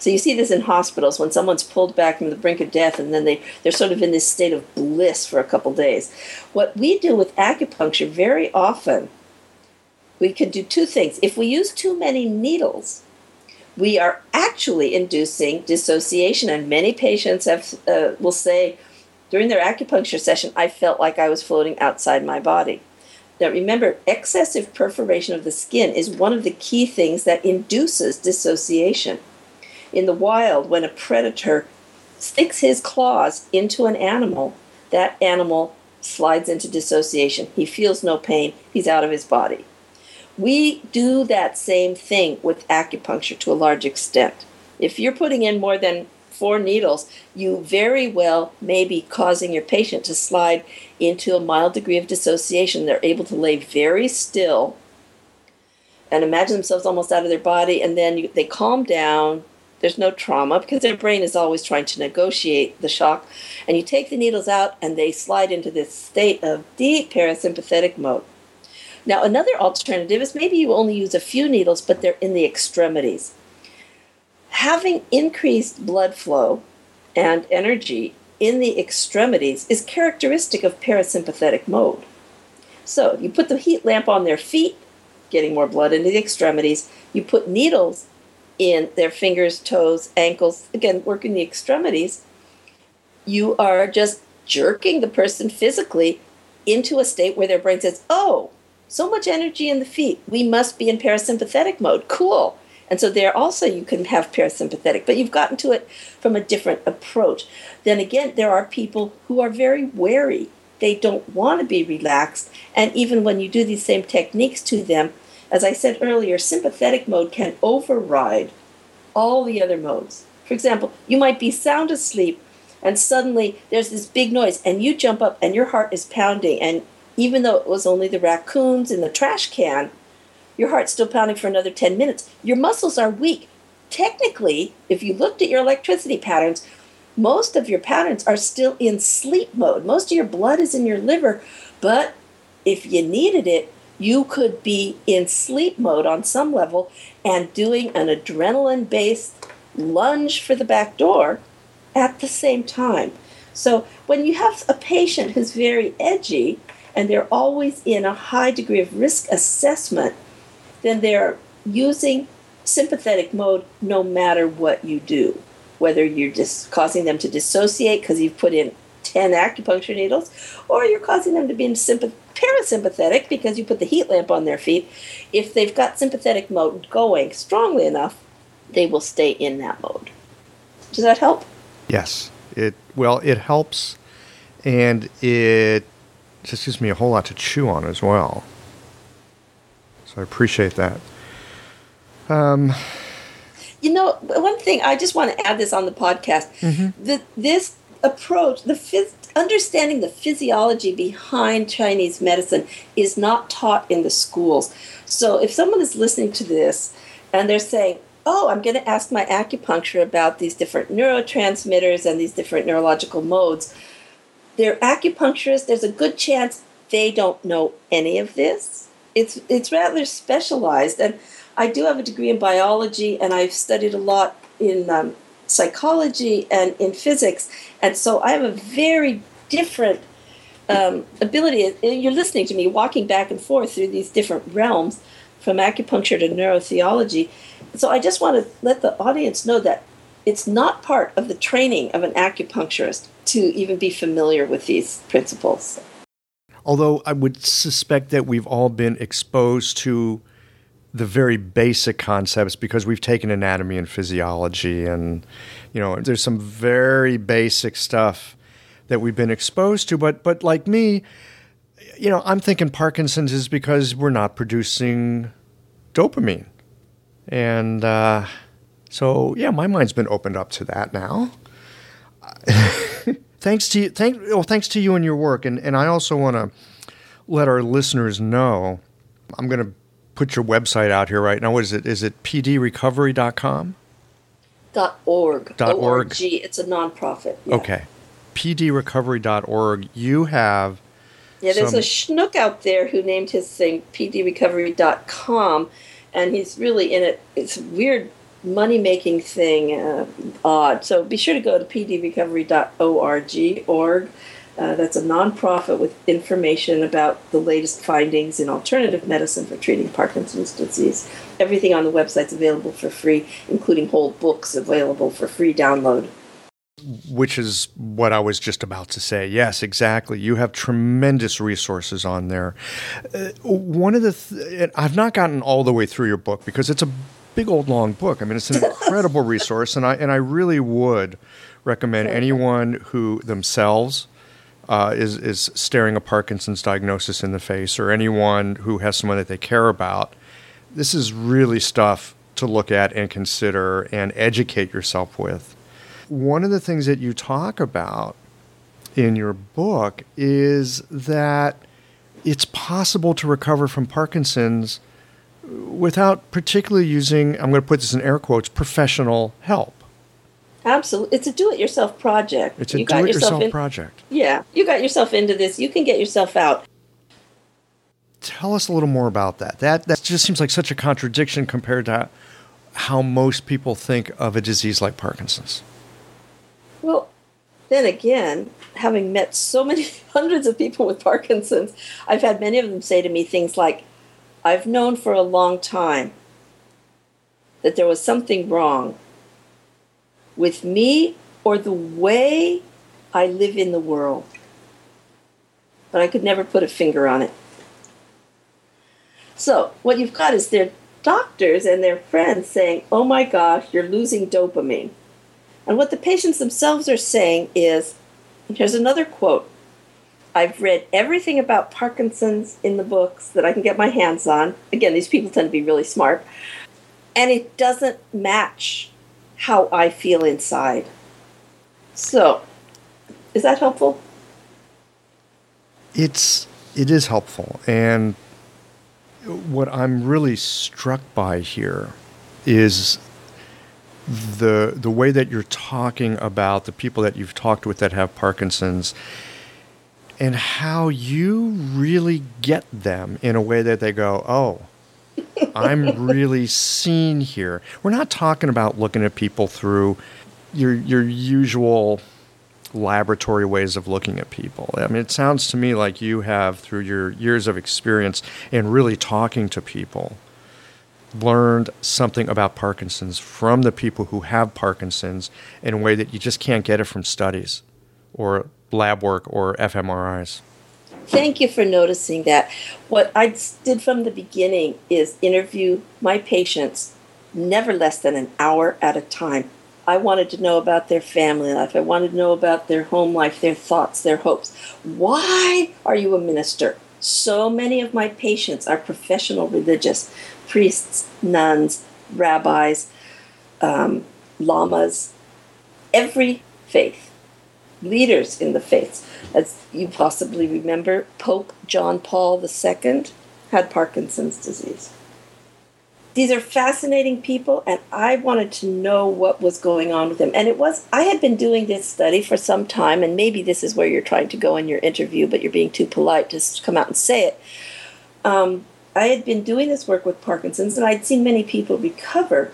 So you see this in hospitals when someone's pulled back from the brink of death, and then they, they're sort of in this state of bliss for a couple days. What we do with acupuncture very often, we can do two things. If we use too many needles, we are actually inducing dissociation, and many patients have uh, will say, during their acupuncture session, I felt like I was floating outside my body. Now remember, excessive perforation of the skin is one of the key things that induces dissociation. In the wild, when a predator sticks his claws into an animal, that animal slides into dissociation. He feels no pain. He's out of his body. We do that same thing with acupuncture to a large extent. If you're putting in more than four needles, you very well may be causing your patient to slide into a mild degree of dissociation. They're able to lay very still and imagine themselves almost out of their body, and then you, they calm down. There's no trauma because their brain is always trying to negotiate the shock. And you take the needles out, and they slide into this state of deep parasympathetic mode. Now, another alternative is maybe you only use a few needles, but they're in the extremities. Having increased blood flow and energy in the extremities is characteristic of parasympathetic mode. So you put the heat lamp on their feet, getting more blood into the extremities. You put needles in their fingers, toes, ankles, again, working the extremities. You are just jerking the person physically into a state where their brain says, oh, so much energy in the feet. We must be in parasympathetic mode. Cool. And so there also you can have parasympathetic, but you've gotten to it from a different approach. Then again, there are people who are very wary. They don't want to be relaxed. And even when you do these same techniques to them, as I said earlier, sympathetic mode can override all the other modes. For example, you might be sound asleep, and suddenly there's this big noise, and you jump up, and your heart is pounding. And even though it was only the raccoons in the trash can, your heart's still pounding for another ten minutes. Your muscles are weak. Technically, if you looked at your electricity patterns, most of your patterns are still in sleep mode. Most of your blood is in your liver, but if you needed it, you could be in sleep mode on some level and doing an adrenaline-based lunge for the back door at the same time. So when you have a patient who's very edgy and they're always in a high degree of risk assessment, then they're using sympathetic mode no matter what you do, whether you're just causing them to dissociate because you've put in ten acupuncture needles, or you're causing them to be in sympath- parasympathetic because you put the heat lamp on their feet. If they've got sympathetic mode going strongly enough, they will stay in that mode. Does that help? Yes. It well, it helps, and it just gives me a whole lot to chew on as well. So I appreciate that. Um, you know, one thing, I just want to add this on the podcast. Mm-hmm. The, this approach, the phys- understanding the physiology behind Chinese medicine is not taught in the schools. So if someone is listening to this and they're saying, oh, I'm going to ask my acupuncture about these different neurotransmitters and these different neurological modes, they're acupuncturists, there's a good chance they don't know any of this. It's it's rather specialized. And I do have a degree in biology, and I've studied a lot in um, psychology and in physics. And so I have a very different um, ability. You're listening to me walking back and forth through these different realms, from acupuncture to neurotheology. So I just want to let the audience know that it's not part of the training of an acupuncturist to even be familiar with these principles. Although I would suspect that we've all been exposed to the very basic concepts because we've taken anatomy and physiology, and, you know, there's some very basic stuff that we've been exposed to. But, but like me, you know, I'm thinking Parkinson's is because we're not producing dopamine. And uh, so, yeah, my mind's been opened up to that now. thanks to you, thank, well, thanks to you and your work. And, and I also want to let our listeners know, I'm going to put your website out here right now. What is it? Is it p d recovery dot com? Dot org. Dot org. It's a nonprofit. Yeah. Okay. p d recovery dot org. You have... Yeah, there's some... a schnook out there who named his thing p d recovery dot com. And he's really in it. It's a weird money-making thing, uh, odd. So be sure to go to p d recovery dot org. Org. Uh, that's a nonprofit with information about the latest findings in alternative medicine for treating Parkinson's disease. Everything on the website's available for free, including whole books available for free download. Which is what I was just about to say. Yes, exactly. You have tremendous resources on there. Uh, one of the th- – I've not gotten all the way through your book because it's a big old long book. I mean, it's an incredible resource, and I and I really would recommend anyone who themselves uh, is, is staring a Parkinson's diagnosis in the face, or anyone who has someone that they care about. This is really stuff to look at and consider and educate yourself with. One of the things that you talk about in your book is that it's possible to recover from Parkinson's without particularly using, I'm going to put this in air quotes, professional help. Absolutely. It's a do-it-yourself project. It's a you do-it-yourself yourself in, project. Yeah. You got yourself into this. You can get yourself out. Tell us a little more about that. That, that just seems like such a contradiction compared to how most people think of a disease like Parkinson's. Well, then again, having met so many hundreds of people with Parkinson's, I've had many of them say to me things like, I've known for a long time that there was something wrong with me or the way I live in the world, but I could never put a finger on it. So what you've got is their doctors and their friends saying, oh my gosh, you're losing dopamine. And what the patients themselves are saying is, here's another quote, I've read everything about Parkinson's in the books that I can get my hands on. Again, these people tend to be really smart. And it doesn't match how I feel inside. So, is that helpful? It's, it is helpful. And what I'm really struck by here is the the way that you're talking about the people that you've talked with that have Parkinson's and how you really get them in a way that they go, oh, I'm really seen here. We're not talking about looking at people through your your usual laboratory ways of looking at people. I mean, it sounds to me like you have, through your years of experience and really talking to people, learned something about Parkinson's from the people who have Parkinson's in a way that you just can't get it from studies or lab work or fMRIs. Thank you for noticing that. What I did from the beginning is interview my patients never less than an hour at a time. I wanted to know about their family life. I wanted to know about their home life, their thoughts, their hopes. Why are you a minister? So many of my patients are professional religious priests, nuns, rabbis, um, lamas, every faith, leaders in the faiths. As you possibly remember, Pope John Paul the Second had Parkinson's disease. These are fascinating people, and I wanted to know what was going on with them. And it was, I had been doing this study for some time, and maybe this is where you're trying to go in your interview, but you're being too polite to come out and say it. Um, I had been doing this work with Parkinson's, and I'd seen many people recover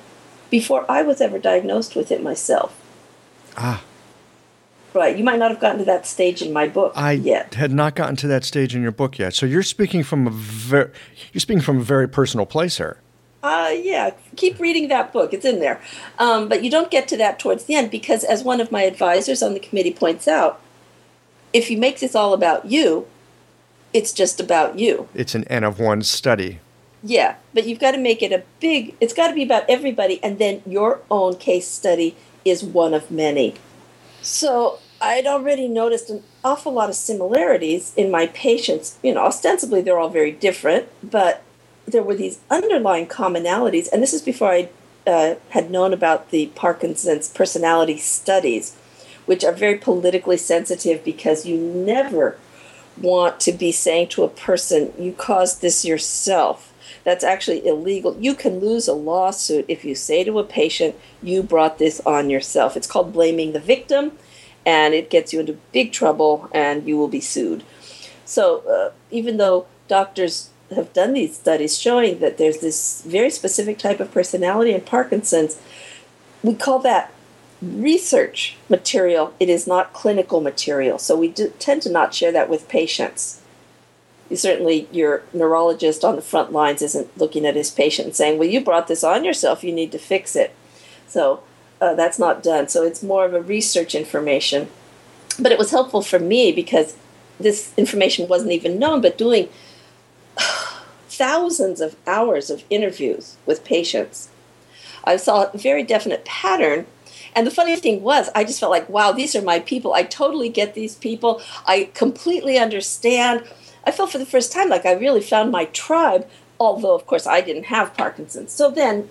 before I was ever diagnosed with it myself. Ah. Right. You might not have gotten to that stage in my book I yet. I had not gotten to that stage in your book yet. So you're speaking from a very, you're speaking from a very personal place here. Uh, yeah, keep reading that book. It's in there. Um, but you don't get to that towards the end because, as one of my advisors on the committee points out, if you make this all about you, it's just about you. It's an N of one study. Yeah, but you've got to make it a big, it's got to be about everybody, and then your own case study is one of many. So I'd already noticed an awful lot of similarities in my patients. You know, ostensibly they're all very different, but there were these underlying commonalities, and this is before I uh, had known about the Parkinson's personality studies, which are very politically sensitive because you never want to be saying to a person, you caused this yourself. That's actually illegal. You can lose a lawsuit if you say to a patient, you brought this on yourself. It's called blaming the victim, and it gets you into big trouble, and you will be sued. So uh, even though doctors have done these studies showing that there's this very specific type of personality in Parkinson's, we call that research material. It is not clinical material. So we do tend to not share that with patients. Certainly your neurologist on the front lines isn't looking at his patient and saying, well, you brought this on yourself, you need to fix it. So uh, that's not done. So it's more of a research information. But it was helpful for me because this information wasn't even known, but doing thousands of hours of interviews with patients, I saw a very definite pattern. And the funny thing was, I just felt like, wow, these are my people. I totally get these people. I completely understand. I felt for the first time like I really found my tribe, although, of course, I didn't have Parkinson's. So then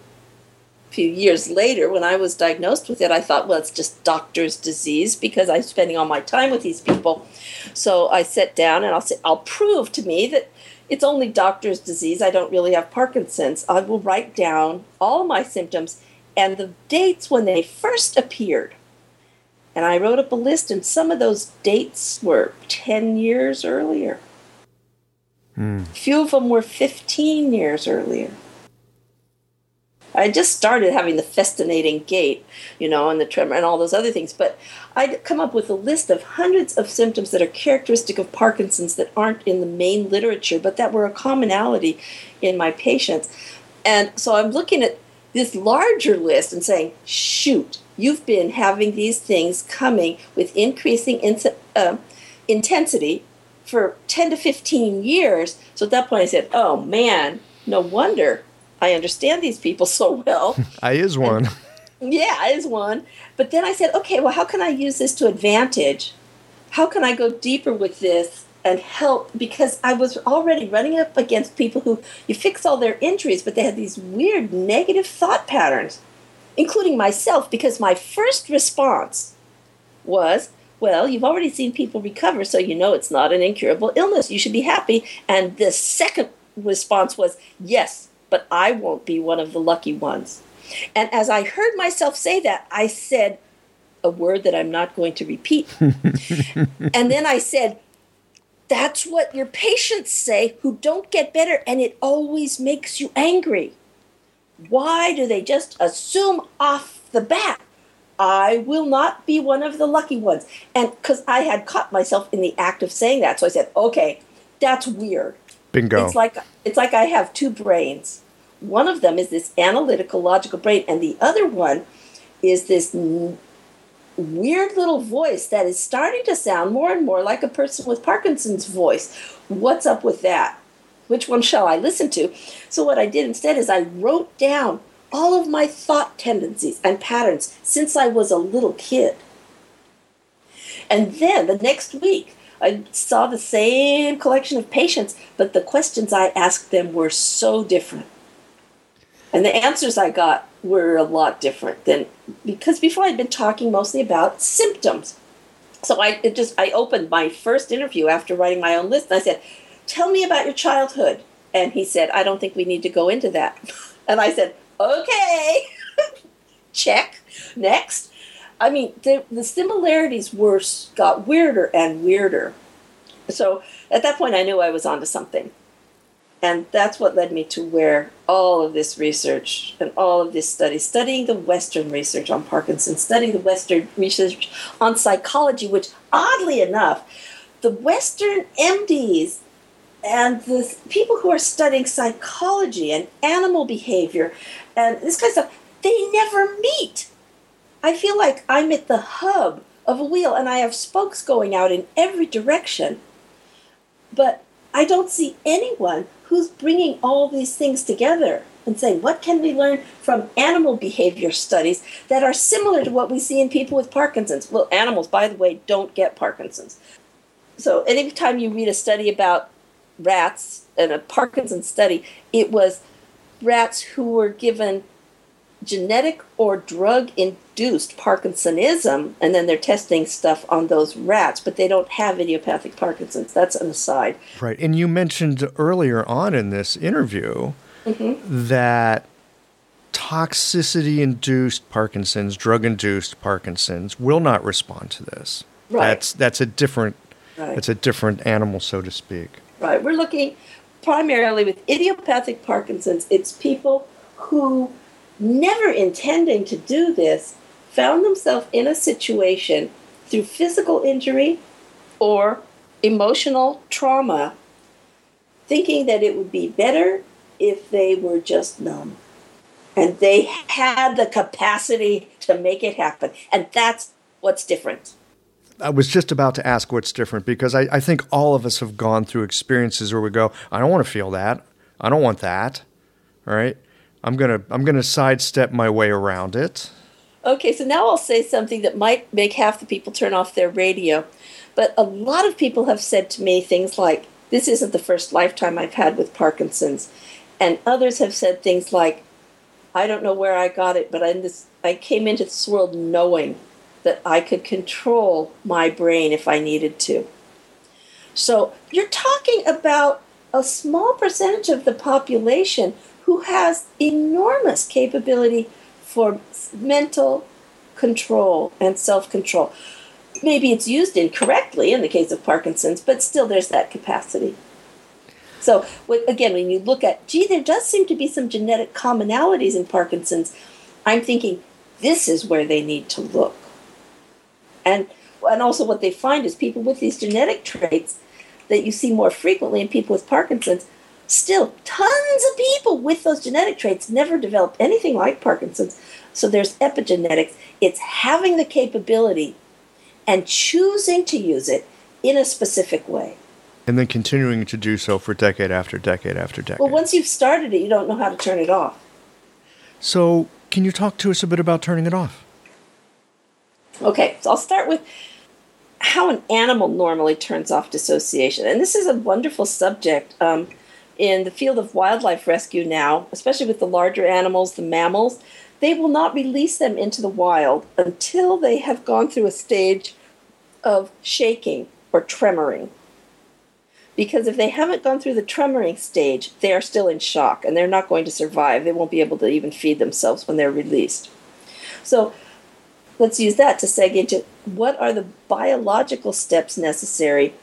a few years later, when I was diagnosed with it, I thought, well, it's just doctor's disease because I'm spending all my time with these people. So I sat down and I'll say, I'll prove to me that it's only doctor's disease. I don't really have Parkinson's. I will write down all my symptoms and the dates when they first appeared. And I wrote up a list, and some of those dates were ten years earlier. Hmm. A few of them were fifteen years earlier. I just started having the festinating gait, you know, and the tremor and all those other things. But I'd come up with a list of hundreds of symptoms that are characteristic of Parkinson's that aren't in the main literature, but that were a commonality in my patients. And so I'm looking at this larger list and saying, shoot, you've been having these things coming with increasing in- uh, intensity for ten to fifteen years. So at that point I said, oh, man, no wonder I understand these people so well. I is one. And, yeah, I is one. But then I said, okay, well, how can I use this to advantage? How can I go deeper with this and help? Because I was already running up against people who, you fix all their injuries, but they had these weird negative thought patterns, including myself, because my first response was, well, you've already seen people recover, so you know it's not an incurable illness. You should be happy. And the second response was, yes, but I won't be one of the lucky ones. And as I heard myself say that, I said a word that I'm not going to repeat. And then I said, that's what your patients say who don't get better, and it always makes you angry. Why do they just assume off the bat I will not be one of the lucky ones. And because I had caught myself in the act of saying that. So I said, okay, that's weird. Bingo. It's like, it's like I have two brains. One of them is this analytical, logical brain. And the other one is this n- weird little voice that is starting to sound more and more like a person with Parkinson's voice. What's up with that? Which one shall I listen to? So what I did instead is I wrote down all of my thought tendencies and patterns since I was a little kid. And then the next week, I saw the same collection of patients, but the questions I asked them were so different. And the answers I got were a lot different than, because before I'd been talking mostly about symptoms. So I it just I opened my first interview after writing my own list, and I said, tell me about your childhood. And he said, I don't think we need to go into that. And I said, okay, check, next. I mean, the, the similarities were got weirder and weirder. So at that point, I knew I was onto something. And that's what led me to where all of this research and all of this study, studying the Western research on Parkinson's, studying the Western research on psychology, which oddly enough, the Western M Ds and the people who are studying psychology and animal behavior and this kind of stuff, they never meet. I feel like I'm at the hub of a wheel and I have spokes going out in every direction, but I don't see anyone who's bringing all these things together and saying, what can we learn from animal behavior studies that are similar to what we see in people with Parkinson's? Well, animals, by the way, don't get Parkinson's. So anytime you read a study about rats and a Parkinson's study, it was rats who were given genetic or drug-induced Parkinsonism, and then they're testing stuff on those rats, but they don't have idiopathic Parkinson's. That's an aside. Right. And you mentioned earlier on in this interview mm-hmm. that toxicity-induced Parkinson's, drug-induced Parkinson's will not respond to this. Right. That's, that's a different right. That's a different animal, so to speak. Right. We're looking primarily with idiopathic Parkinson's. It's people who, never intending to do this, found themselves in a situation through physical injury or emotional trauma, thinking that it would be better if they were just numb. And they had the capacity to make it happen. And that's what's different. I was just about to ask what's different, because I, I think all of us have gone through experiences where we go, I don't want to feel that. I don't want that. All right. I'm going to I'm going to sidestep my way around it. Okay, so now I'll say something that might make half the people turn off their radio. But a lot of people have said to me things like, this isn't the first lifetime I've had with Parkinson's. And others have said things like, I don't know where I got it, but I'm this, I came into this world knowing that I could control my brain if I needed to. So you're talking about a small percentage of the population who has enormous capability for mental control and self-control. Maybe it's used incorrectly in the case of Parkinson's, but still there's that capacity. So again, when you look at, gee, there does seem to be some genetic commonalities in Parkinson's, I'm thinking this is where they need to look. And and also what they find is people with these genetic traits that you see more frequently in people with Parkinson's, still tons of people with those genetic traits never develop anything like Parkinson's. So there's epigenetics. It's having the capability and choosing to use it in a specific way. And then continuing to do so for decade after decade after decade. Well, once you've started it, you don't know how to turn it off. So can you talk to us a bit about turning it off? Okay, so I'll start with how an animal normally turns off dissociation. And this is a wonderful subject um, in the field of wildlife rescue now, especially with the larger animals, the mammals. They will not release them into the wild until they have gone through a stage of shaking or tremoring. Because if they haven't gone through the tremoring stage, they are still in shock and they're not going to survive. They won't be able to even feed themselves when they're released. So let's use that to segue into what are the biological steps necessary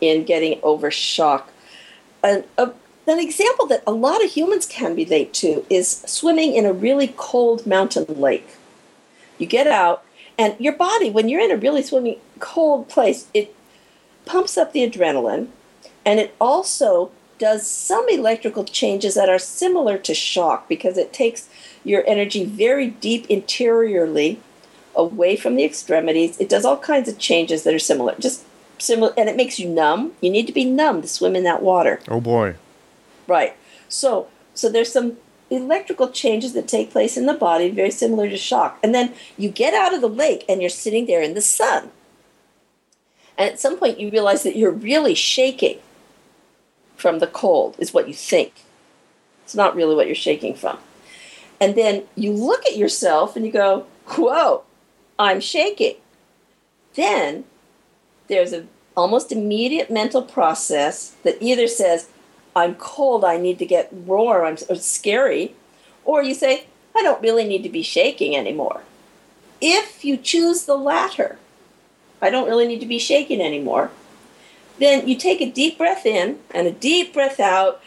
in getting over shock. An, a, an example that a lot of humans can relate to is swimming in a really cold mountain lake. You get out And your body, when you're in a really swimming, cold place, it pumps up the adrenaline, and it also does some electrical changes that are similar to shock, because it takes your energy very deep interiorly away from the extremities. It does all kinds of changes that are similar, just similar, and it makes you numb. You need to be numb to swim in that water. Oh, boy. Right. So, so there's some electrical changes that take place in the body, very similar to shock. And then you get out of the lake, and you're sitting there in the sun. And at some point, you realize that you're really shaking from the cold, is what you think. It's not really what you're shaking from. And then you look at yourself, and you go, whoa, I'm shaking. Then there's an almost immediate mental process that either says, I'm cold, I need to get warm, I'm or scary, or you say, I don't really need to be shaking anymore. If you choose the latter, I don't really need to be shaking anymore, then you take a deep breath in and a deep breath out,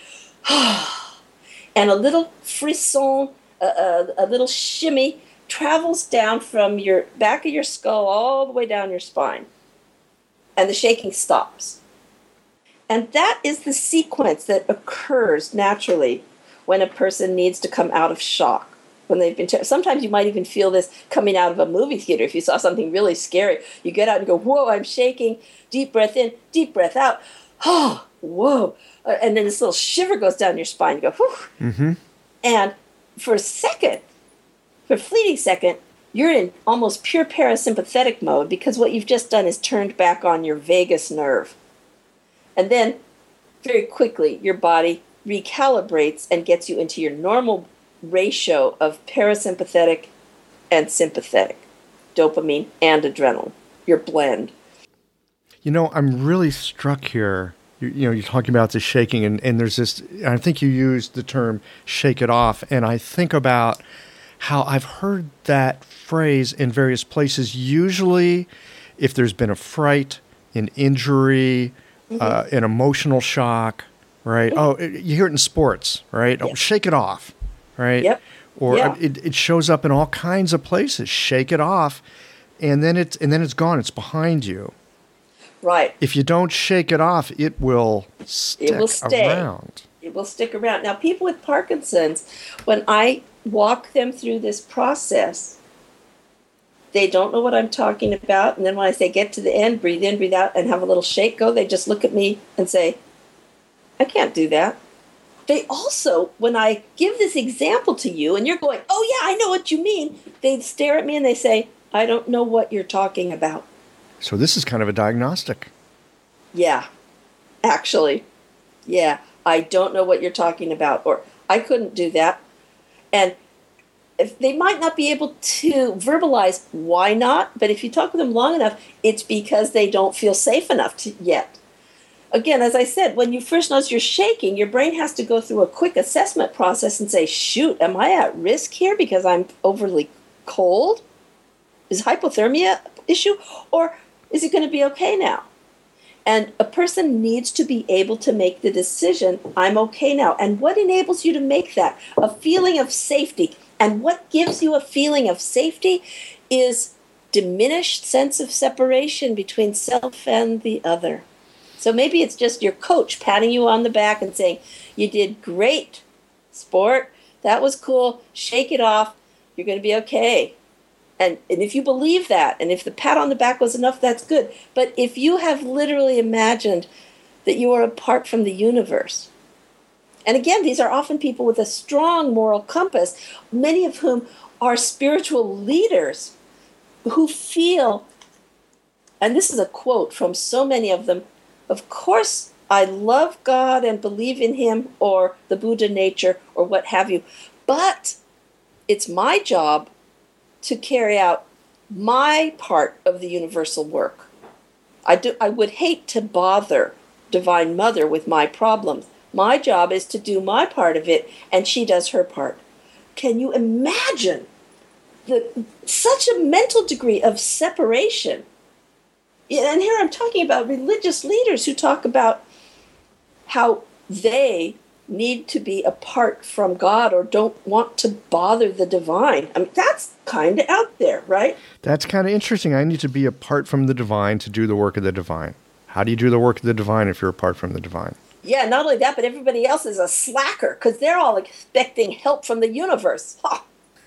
and a little frisson, a, a, a little shimmy travels down from your back of your skull all the way down your spine. And the shaking stops. And that is the sequence that occurs naturally when a person needs to come out of shock. When they've been ter- Sometimes you might even feel this coming out of a movie theater. If you saw something really scary, you get out and go, whoa, I'm shaking. Deep breath in, deep breath out. Oh, whoa. And then this little shiver goes down your spine. You go, whew. Mm-hmm. And for a second, for a fleeting second, you're in almost pure parasympathetic mode, because what you've just done is turned back on your vagus nerve. And then very quickly, your body recalibrates and gets you into your normal ratio of parasympathetic and sympathetic, dopamine and adrenaline, your blend. You know, I'm really struck here. You, you know, you're talking about the shaking, and, and there's this, I think you used the term shake it off, and I think about how I've heard that phrase in various places, usually if there's been a fright, an injury, mm-hmm. uh, an emotional shock, right? Mm-hmm. Oh, it, you hear it in sports, right? Yep. Oh, shake it off, right? Yep. Or yeah. it, it shows up in all kinds of places. Shake it off, and then it's and then it's gone. It's behind you, right? If you don't shake it off, it will stick it will stay. around. It will stick around. Now, people with Parkinson's, when I walk them through this process, they don't know what I'm talking about. And then when I say get to the end, breathe in, breathe out, and have a little shake go, they just look at me and say, I can't do that. They also, when I give this example to you and you're going, oh yeah, I know what you mean, they stare at me and they say, I don't know what you're talking about. So this is kind of a diagnostic. Yeah, actually. Yeah, I don't know what you're talking about, or I couldn't do that. And if they might not be able to verbalize why not, but if you talk with them long enough, it's because they don't feel safe enough to, yet. Again, as I said, when you first notice you're shaking, your brain has to go through a quick assessment process and say, shoot, am I at risk here because I'm overly cold? Is hypothermia an issue? Or is it going to be okay now? And a person needs to be able to make the decision, I'm okay now. And what enables you to make that? A feeling of safety. And what gives you a feeling of safety is diminished sense of separation between self and the other. So maybe it's just your coach patting you on the back and saying, you did great, sport. That was cool. Shake it off. You're going to be okay. And and if you believe that, and if the pat on the back was enough, that's good. But if you have literally imagined that you are apart from the universe, and again, these are often people with a strong moral compass, many of whom are spiritual leaders who feel, and this is a quote from so many of them, of course I love God and believe in him or the Buddha nature or what have you, but it's my job to carry out my part of the universal work. I do. I would hate to bother Divine Mother with my problems. My job is to do my part of it, and she does her part. Can you imagine the such a mental degree of separation? And here I'm talking about religious leaders who talk about how they need to be apart from God or don't want to bother the divine. I mean, that's kind of out there, right? That's kind of interesting. I need to be apart from the divine to do the work of the divine. How do you do the work of the divine if you're apart from the divine? Yeah, not only that, but everybody else is a slacker because they're all expecting help from the universe. Huh.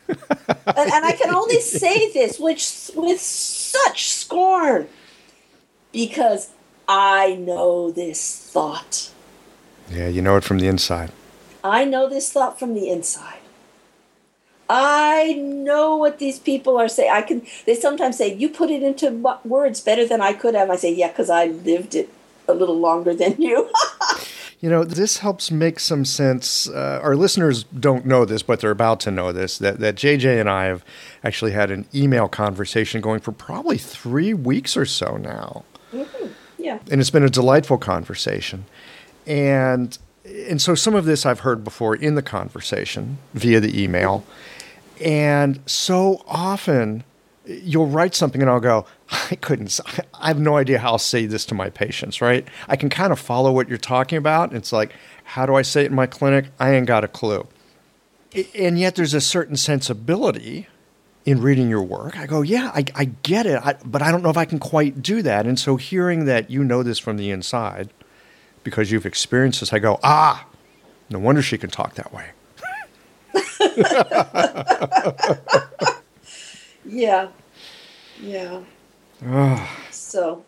and, and I can only say this which, with such scorn because I know this thought. Yeah, you know it from the inside. I know this thought from the inside. I know what these people are saying. I can. They sometimes say, you put it into words better than I could have. I say, yeah, because I lived it a little longer than you. You know, this helps make some sense. Uh, our listeners don't know this, but they're about to know this, that, that J J and I have actually had an email conversation going for probably three weeks or so now. Mm-hmm. Yeah. And it's been a delightful conversation. And and so some of this I've heard before in the conversation via the email. And so often you'll write something and I'll go, I couldn't, I have no idea how I'll say this to my patients, right? I can kind of follow what you're talking about. It's like, how do I say it in my clinic? I ain't got a clue. And yet there's a certain sensibility in reading your work. I go, yeah, I, I get it, I, but I don't know if I can quite do that. And so hearing that you know this from the inside, because you've experienced this, I go, ah, no wonder she can talk that way. yeah. Yeah. Oh. So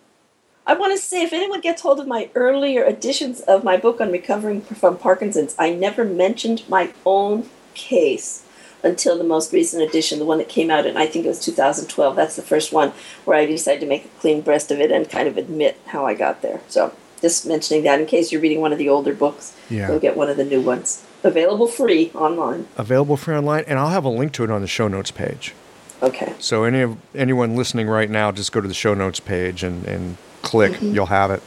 I want to say, if anyone gets hold of my earlier editions of my book on recovering from Parkinson's, I never mentioned my own case until the most recent edition, the one that came out in, I think it was two thousand twelve. That's the first one where I decided to make a clean breast of it and kind of admit how I got there. So just mentioning that in case you're reading one of the older books. Yeah. Go get one of the new ones. Available free online. Available free online. And I'll have a link to it on the show notes page. Okay. So any of anyone listening right now, just go to the show notes page and, and click. Mm-hmm. You'll have it.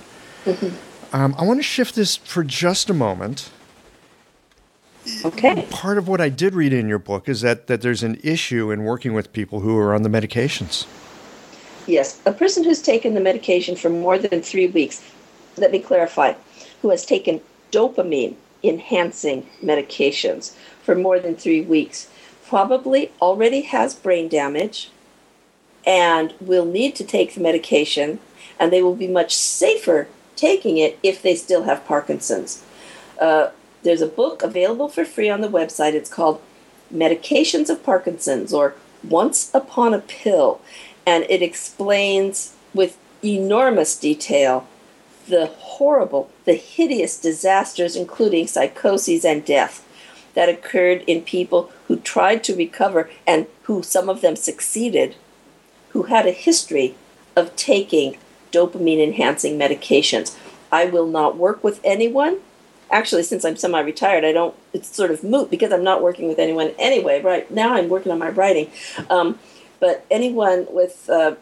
Mm-hmm. Um, I want to shift this for just a moment. Okay. Part of what I did read in your book is that, that there's an issue in working with people who are on the medications. Yes. A person who's taken the medication for more than three weeks... Let me clarify, who has taken dopamine-enhancing medications for more than three weeks, probably already has brain damage and will need to take the medication, and they will be much safer taking it if they still have Parkinson's. Uh, there's a book available for free on the website. It's called Medications of Parkinson's, or Once Upon a Pill, and it explains with enormous detail the horrible, the hideous disasters, including psychoses and death, that occurred in people who tried to recover and who, some of them succeeded, who had a history of taking dopamine-enhancing medications. I will not work with anyone. Actually, since I'm semi-retired, I don't. It's sort of moot because I'm not working with anyone anyway. Right now I'm working on my writing. Um, but anyone with uh,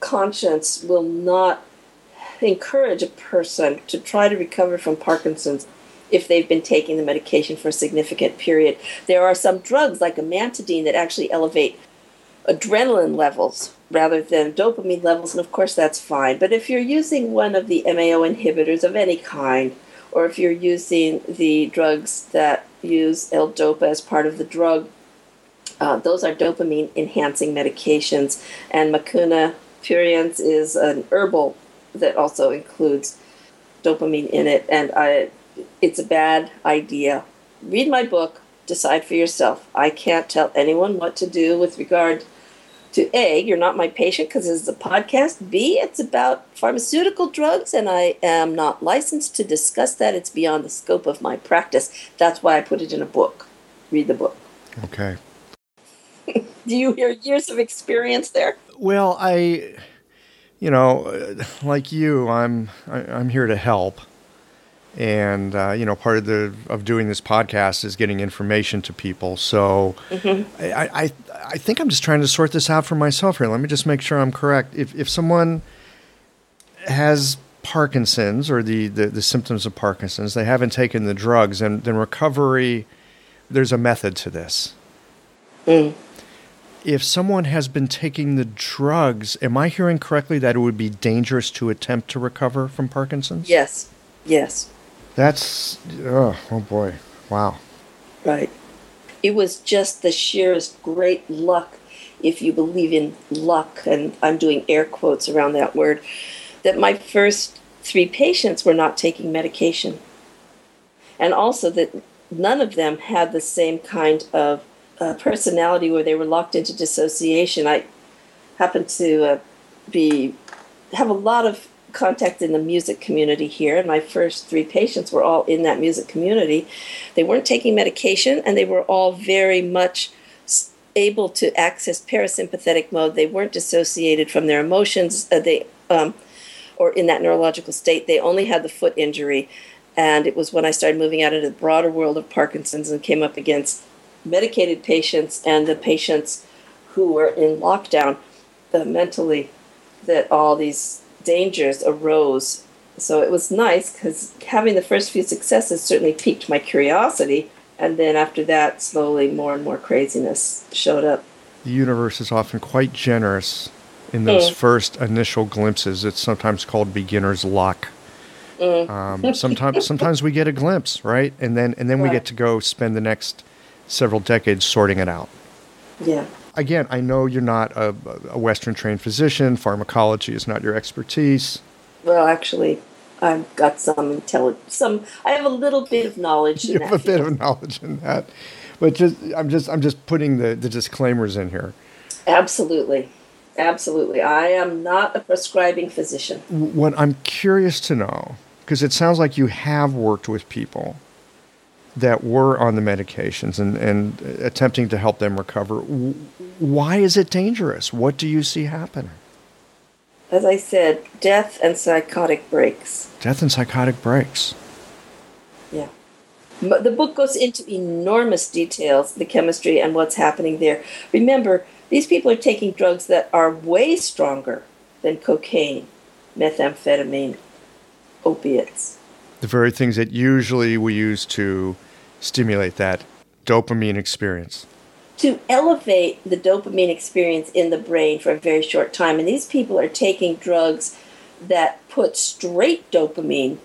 conscience will not encourage a person to try to recover from Parkinson's if they've been taking the medication for a significant period. There are some drugs like amantadine that actually elevate adrenaline levels rather than dopamine levels, and of course that's fine. But if you're using one of the M A O inhibitors of any kind, or if you're using the drugs that use L-DOPA as part of the drug, uh, those are dopamine-enhancing medications. And macuna puriens is an herbal that also includes dopamine in it, and I, it's a bad idea. Read my book, decide for yourself. I can't tell anyone what to do with regard to A, you're not my patient because this is a podcast, B, it's about pharmaceutical drugs, and I am not licensed to discuss that. It's beyond the scope of my practice. That's why I put it in a book. Read the book. Okay. Do you hear years of experience there? Well, I... You know, like you, I'm I'm here to help, and uh, you know, part of the of doing this podcast is getting information to people. So, mm-hmm. I, I I think I'm just trying to sort this out for myself here. Let me just make sure I'm correct. If if someone has Parkinson's or the the, the symptoms of Parkinson's, they haven't taken the drugs, and then recovery, there's a method to this. Mm. If someone has been taking the drugs, am I hearing correctly that it would be dangerous to attempt to recover from Parkinson's? Yes, yes. That's, oh, oh boy, wow. Right. It was just the sheerest great luck, if you believe in luck, and I'm doing air quotes around that word, that my first three patients were not taking medication. And also that none of them had the same kind of uh, personality where they were locked into dissociation. I happen to uh, be have a lot of contact in the music community here, and my first three patients were all in that music community. They weren't taking medication, and they were all very much able to access parasympathetic mode. They weren't dissociated from their emotions, uh, they um, or in that neurological state. They only had the foot injury, and it was when I started moving out into the broader world of Parkinson's and came up against medicated patients and the patients who were in lockdown uh, mentally, that all these dangers arose. So it was nice because having the first few successes certainly piqued my curiosity, and then after that, slowly more and more craziness showed up. The universe is often quite generous in those mm. first initial glimpses. It's sometimes called beginner's luck. Mm. Um, sometimes, sometimes we get a glimpse, right, and then and then right. we get to go spend the next several decades sorting it out. Yeah. Again, I know you're not a, a Western-trained physician. Pharmacology is not your expertise. Well, actually, I've got some intelli- Some I have a little bit of knowledge. You in have that a field. bit of knowledge in that, but just I'm just I'm just putting the, the disclaimers in here. Absolutely, absolutely. I am not a prescribing physician. What I'm curious to know, because it sounds like you have worked with people that were on the medications and, and attempting to help them recover. Why is it dangerous? What do you see happening? As I said, death and psychotic breaks. Death and psychotic breaks. Yeah. The book goes into enormous details, the chemistry and what's happening there. Remember, these people are taking drugs that are way stronger than cocaine, methamphetamine, opiates. The very things that usually we use to stimulate that dopamine experience. To elevate the dopamine experience in the brain for a very short time. And these people are taking drugs that put straight dopamine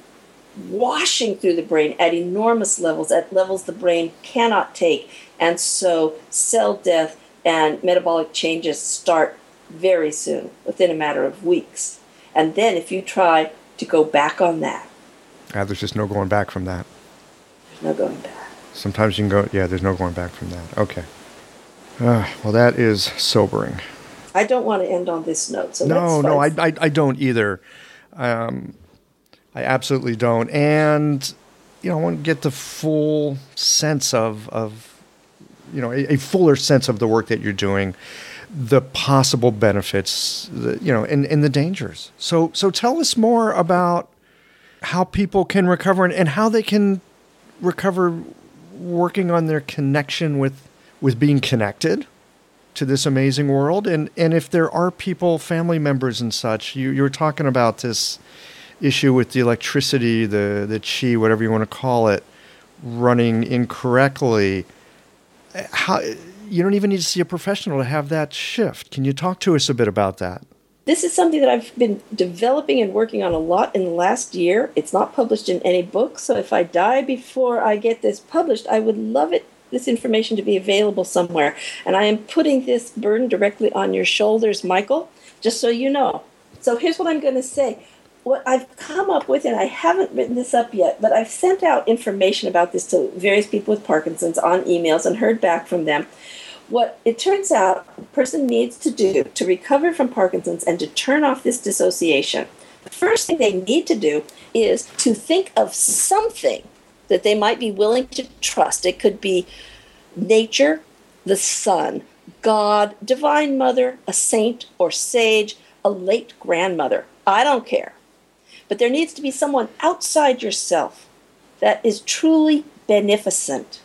washing through the brain at enormous levels, at levels the brain cannot take. And so cell death and metabolic changes start very soon, within a matter of weeks. And then if you try to go back on that, Ah, there's just no going back from that. There's no going back. Sometimes you can go, yeah, there's no going back from that. Okay. Uh, well, that is sobering. I don't want to end on this note. So no, no, I, I I don't either. Um, I absolutely don't. And, you know, I want to get the full sense of, of you know, a, a fuller sense of the work that you're doing, the possible benefits, the, you know, and, and the dangers. So So tell us more about how people can recover and, and how they can recover working on their connection with, with being connected to this amazing world. And, and if there are people, family members and such, you, you were talking about this issue with the electricity, the, the chi, whatever you want to call it, running incorrectly. How, you don't even need to see a professional to have that shift. Can you talk to us a bit about that? This is something that I've been developing and working on a lot in the last year. It's not published in any book, so if I die before I get this published, I would love it, this information to be available somewhere. And I am putting this burden directly on your shoulders, Michael, just so you know. So here's what I'm going to say. What I've come up with, and I haven't written this up yet, but I've sent out information about this to various people with Parkinson's on emails and heard back from them. What it turns out a person needs to do to recover from Parkinson's and to turn off this dissociation, the first thing they need to do is to think of something that they might be willing to trust. It could be nature, the sun, God, divine mother, a saint or sage, a late grandmother. I don't care. But there needs to be someone outside yourself that is truly beneficent,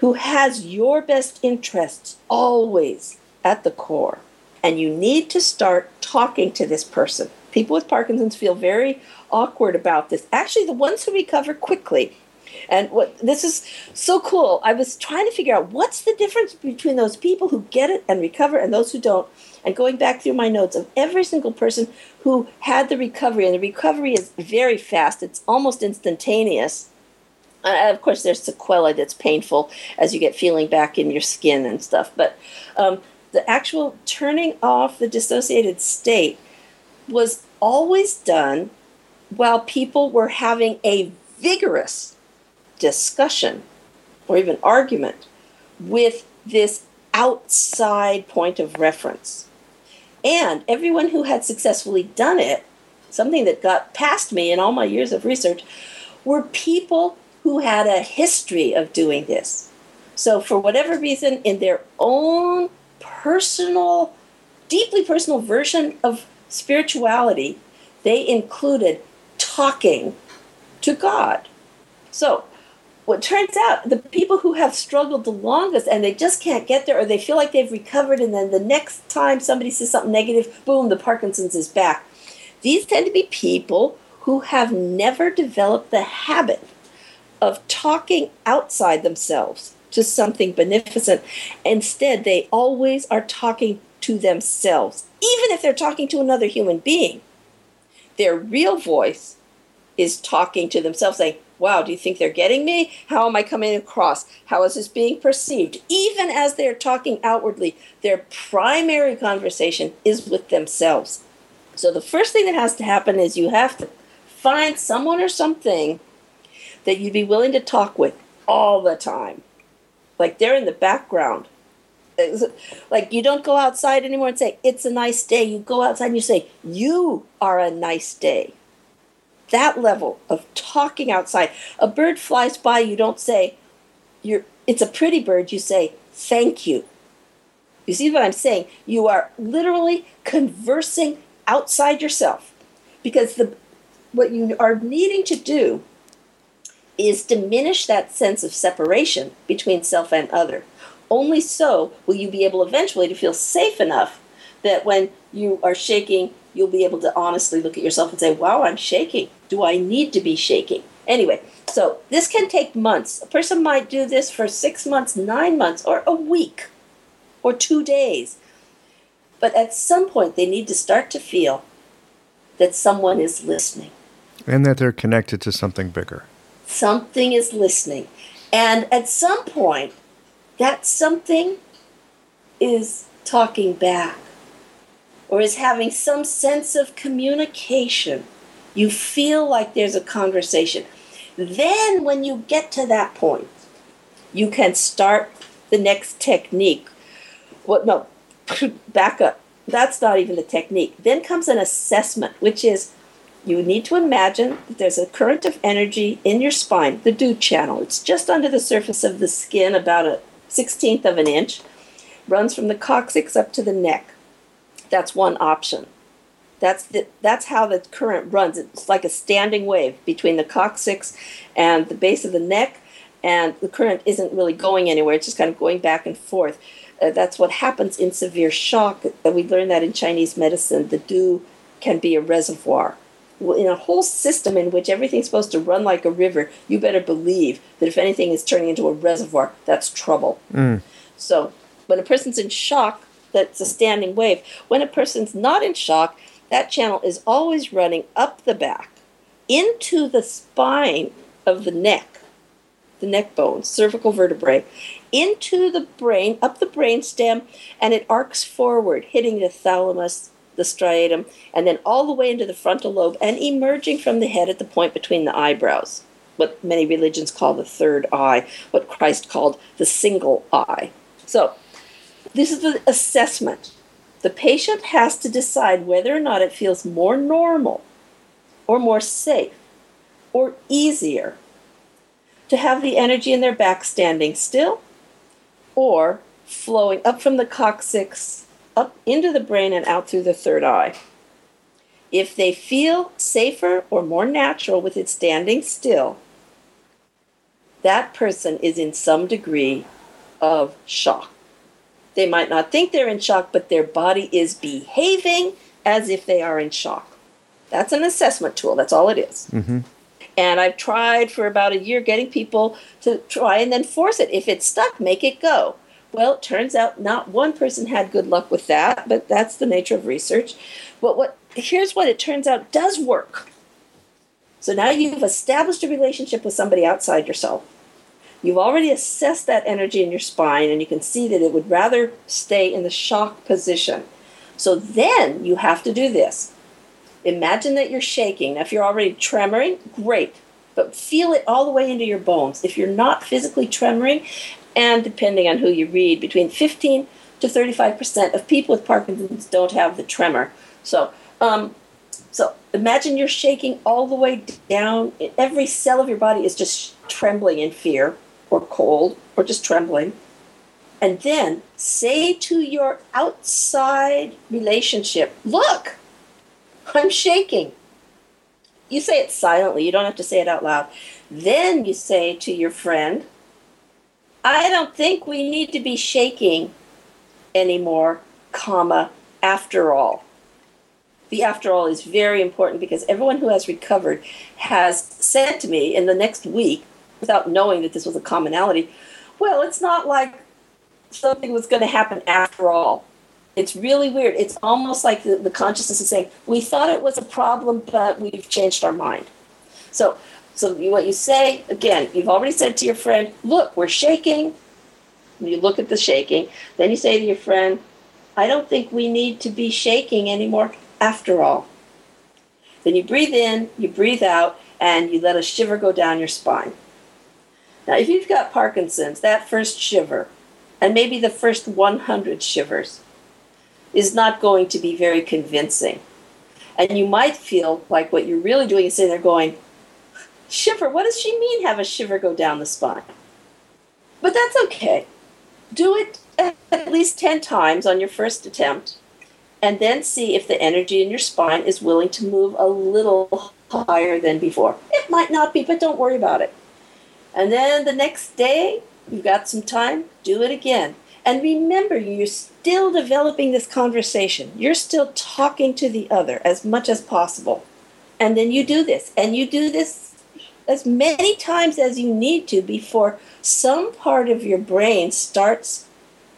who has your best interests always at the core. And you need to start talking to this person. People with Parkinson's feel very awkward about this. Actually, the ones who recover quickly. And what this is so cool. I was trying to figure out what's the difference between those people who get it and recover and those who don't. And going back through my notes of every single person who had the recovery, and the recovery is very fast. It's almost instantaneous. And of course, there's sequela that's painful as you get feeling back in your skin and stuff. But um, the actual turning off the dissociated state was always done while people were having a vigorous discussion or even argument with this outside point of reference. And everyone who had successfully done it, something that got past me in all my years of research, were people who had a history of doing this. So for whatever reason, in their own personal, deeply personal version of spirituality, they included talking to God. So what turns out, the people who have struggled the longest and they just can't get there, or they feel like they've recovered and then the next time somebody says something negative, boom, the Parkinson's is back. These tend to be people who have never developed the habit of talking outside themselves to something beneficent. Instead, they always are talking to themselves, even if they're talking to another human being. Their real voice is talking to themselves, saying, wow, do you think they're getting me? How am I coming across? How is this being perceived? Even as they're talking outwardly, their primary conversation is with themselves. So the first thing that has to happen is you have to find someone or something that you'd be willing to talk with all the time. Like they're in the background. Like you don't go outside anymore and say, it's a nice day. You go outside and you say, you are a nice day. That level of talking outside. A bird flies by, you don't say, "You're." It's a pretty bird, you say, thank you. You see what I'm saying? You are literally conversing outside yourself, because the what you are needing to do is diminish that sense of separation between self and other. Only so will you be able eventually to feel safe enough that when you are shaking, you'll be able to honestly look at yourself and say, wow, I'm shaking. Do I need to be shaking? Anyway, so this can take months. A person might do this for six months, nine months, or a week, or two days. But at some point, they need to start to feel that someone is listening. And that they're connected to something bigger. Something is listening. And at some point, that something is talking back, or is having some sense of communication. You feel like there's a conversation. Then when you get to that point, you can start the next technique. Well, no, back up. That's not even the technique. Then comes an assessment, which is you need to imagine that there's a current of energy in your spine, the dew channel. It's just under the surface of the skin, about a sixteenth of an inch, runs from the coccyx up to the neck. That's one option. That's the, that's how the current runs. It's like a standing wave between the coccyx and the base of the neck, and the current isn't really going anywhere. It's just kind of going back and forth. Uh, that's what happens in severe shock. We learned that in Chinese medicine. The dew can be a reservoir. In a whole system in which everything's supposed to run like a river, you better believe that if anything is turning into a reservoir, that's trouble. Mm. So when a person's in shock, that's a standing wave. When a person's not in shock, that channel is always running up the back into the spine of the neck, the neck bones, cervical vertebrae, into the brain, up the brain stem, and it arcs forward, hitting the thalamus, the striatum, and then all the way into the frontal lobe and emerging from the head at the point between the eyebrows, what many religions call the third eye, what Christ called the single eye. So this is the assessment. The patient has to decide whether or not it feels more normal or more safe or easier to have the energy in their back standing still or flowing up from the coccyx, up into the brain and out through the third eye. If they feel safer or more natural with it standing still, that person is in some degree of shock. They might not think they're in shock, but their body is behaving as if they are in shock. That's an assessment tool. That's all it is. Mm-hmm. And I've tried for about a year getting people to try and then force it. If it's stuck, make it go. Well, it turns out not one person had good luck with that, but that's the nature of research. But what here's what it turns out does work. So now you've established a relationship with somebody outside yourself. You've already assessed that energy in your spine, and you can see that it would rather stay in the shock position. So then you have to do this. Imagine that you're shaking. Now, if you're already tremoring, great. But feel it all the way into your bones. If you're not physically tremoring, and depending on who you read, between fifteen to thirty-five percent of people with Parkinson's don't have the tremor. So, um, so imagine you're shaking all the way down. Every cell of your body is just trembling in fear or cold or just trembling. And then say to your outside relationship, look, I'm shaking. You say it silently. You don't have to say it out loud. Then you say to your friend, I don't think we need to be shaking anymore, comma, after all. The after all is very important because everyone who has recovered has said to me in the next week, without knowing that this was a commonality, well, it's not like something was going to happen after all. It's really weird. It's almost like the, the consciousness is saying, we thought it was a problem, but we've changed our mind. So so what you say, again, you've already said to your friend, look, we're shaking. You look at the shaking. Then you say to your friend, I don't think we need to be shaking anymore after all. Then you breathe in, you breathe out, and you let a shiver go down your spine. Now, if you've got Parkinson's, that first shiver, and maybe the first one hundred shivers, is not going to be very convincing. And you might feel like what you're really doing is sitting there going, shiver, what does she mean have a shiver go down the spine? But that's okay. Do it at least ten times on your first attempt, and then see if the energy in your spine is willing to move a little higher than before. It might not be, but don't worry about it. And then the next day, you've got some time, do it again. And remember, you're still developing this conversation. You're still talking to the other as much as possible. And then you do this, and you do this as many times as you need to before some part of your brain starts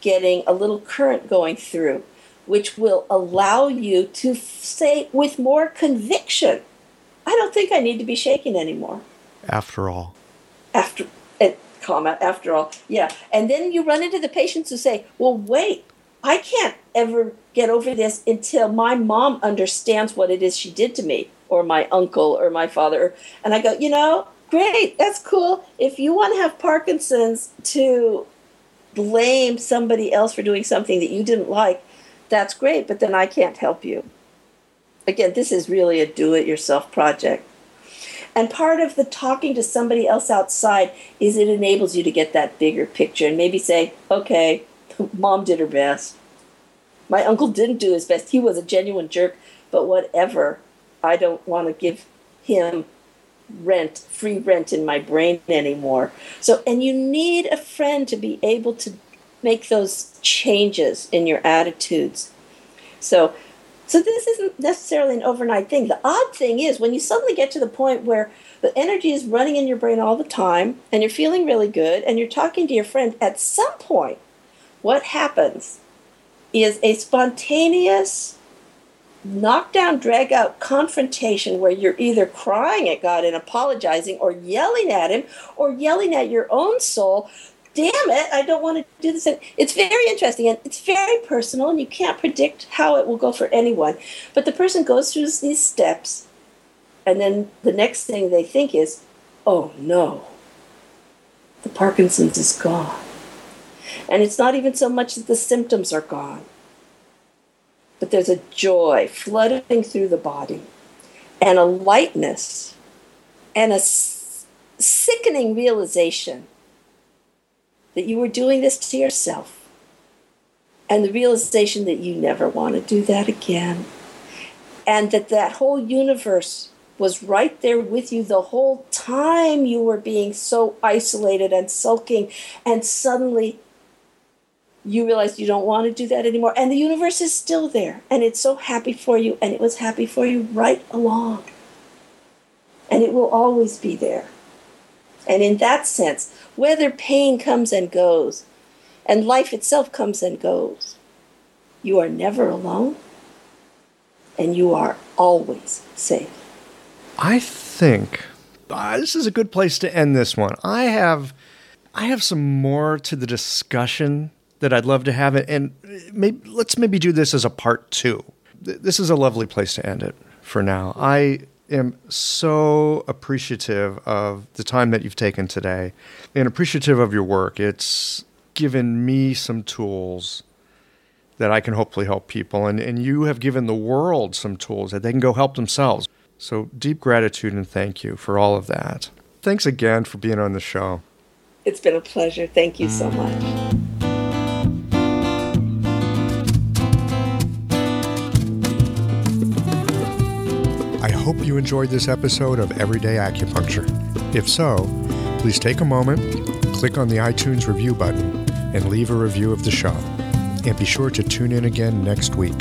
getting a little current going through, which will allow you to say with more conviction, I don't think I need to be shaken anymore. After all. After, uh, comma, after all. Yeah. And then you run into the patients who say, well, wait, I can't ever get over this until my mom understands what it is she did to me, or my uncle, or my father. And I go, you know, great, that's cool. If you want to have Parkinson's to blame somebody else for doing something that you didn't like, that's great, but then I can't help you. Again, this is really a do-it-yourself project. And part of the talking to somebody else outside is it enables you to get that bigger picture and maybe say, okay, mom did her best. My uncle didn't do his best. He was a genuine jerk, but whatever. I don't want to give him rent, free rent in my brain anymore. So, and you need a friend to be able to make those changes in your attitudes. So so this isn't necessarily an overnight thing. The odd thing is when you suddenly get to the point where the energy is running in your brain all the time and you're feeling really good and you're talking to your friend, at some point what happens is a spontaneous knockdown, drag-out confrontation where you're either crying at God and apologizing or yelling at him or yelling at your own soul, damn it, I don't want to do this. And it's very interesting, and it's very personal, and you can't predict how it will go for anyone. But the person goes through these steps, and then the next thing they think is, oh, no, the Parkinson's is gone. And it's not even so much that the symptoms are gone, but there's a joy flooding through the body and a lightness and a s- sickening realization that you were doing this to yourself, and the realization that you never want to do that again, and that that whole universe was right there with you the whole time you were being so isolated and sulking, and suddenly you realize you don't want to do that anymore, and the universe is still there, and it's so happy for you, and it was happy for you right along, and it will always be there. And in that sense, whether pain comes and goes, and life itself comes and goes, you are never alone, and you are always safe. I think uh, this is a good place to end this one. I have, I have some more to the discussion that I'd love to have it, and maybe, let's maybe do this as a part two. This is a lovely place to end it for now. I am so appreciative of the time that you've taken today and appreciative of your work. It's given me some tools that I can hopefully help people, and, and you have given the world some tools that they can go help themselves. So deep gratitude and thank you for all of that. Thanks again for being on the show. It's been a pleasure. Thank you so much. I hope you enjoyed this episode of Everyday Acupuncture. If so, please take a moment, click on the iTunes review button, and leave a review of the show. And be sure to tune in again next week.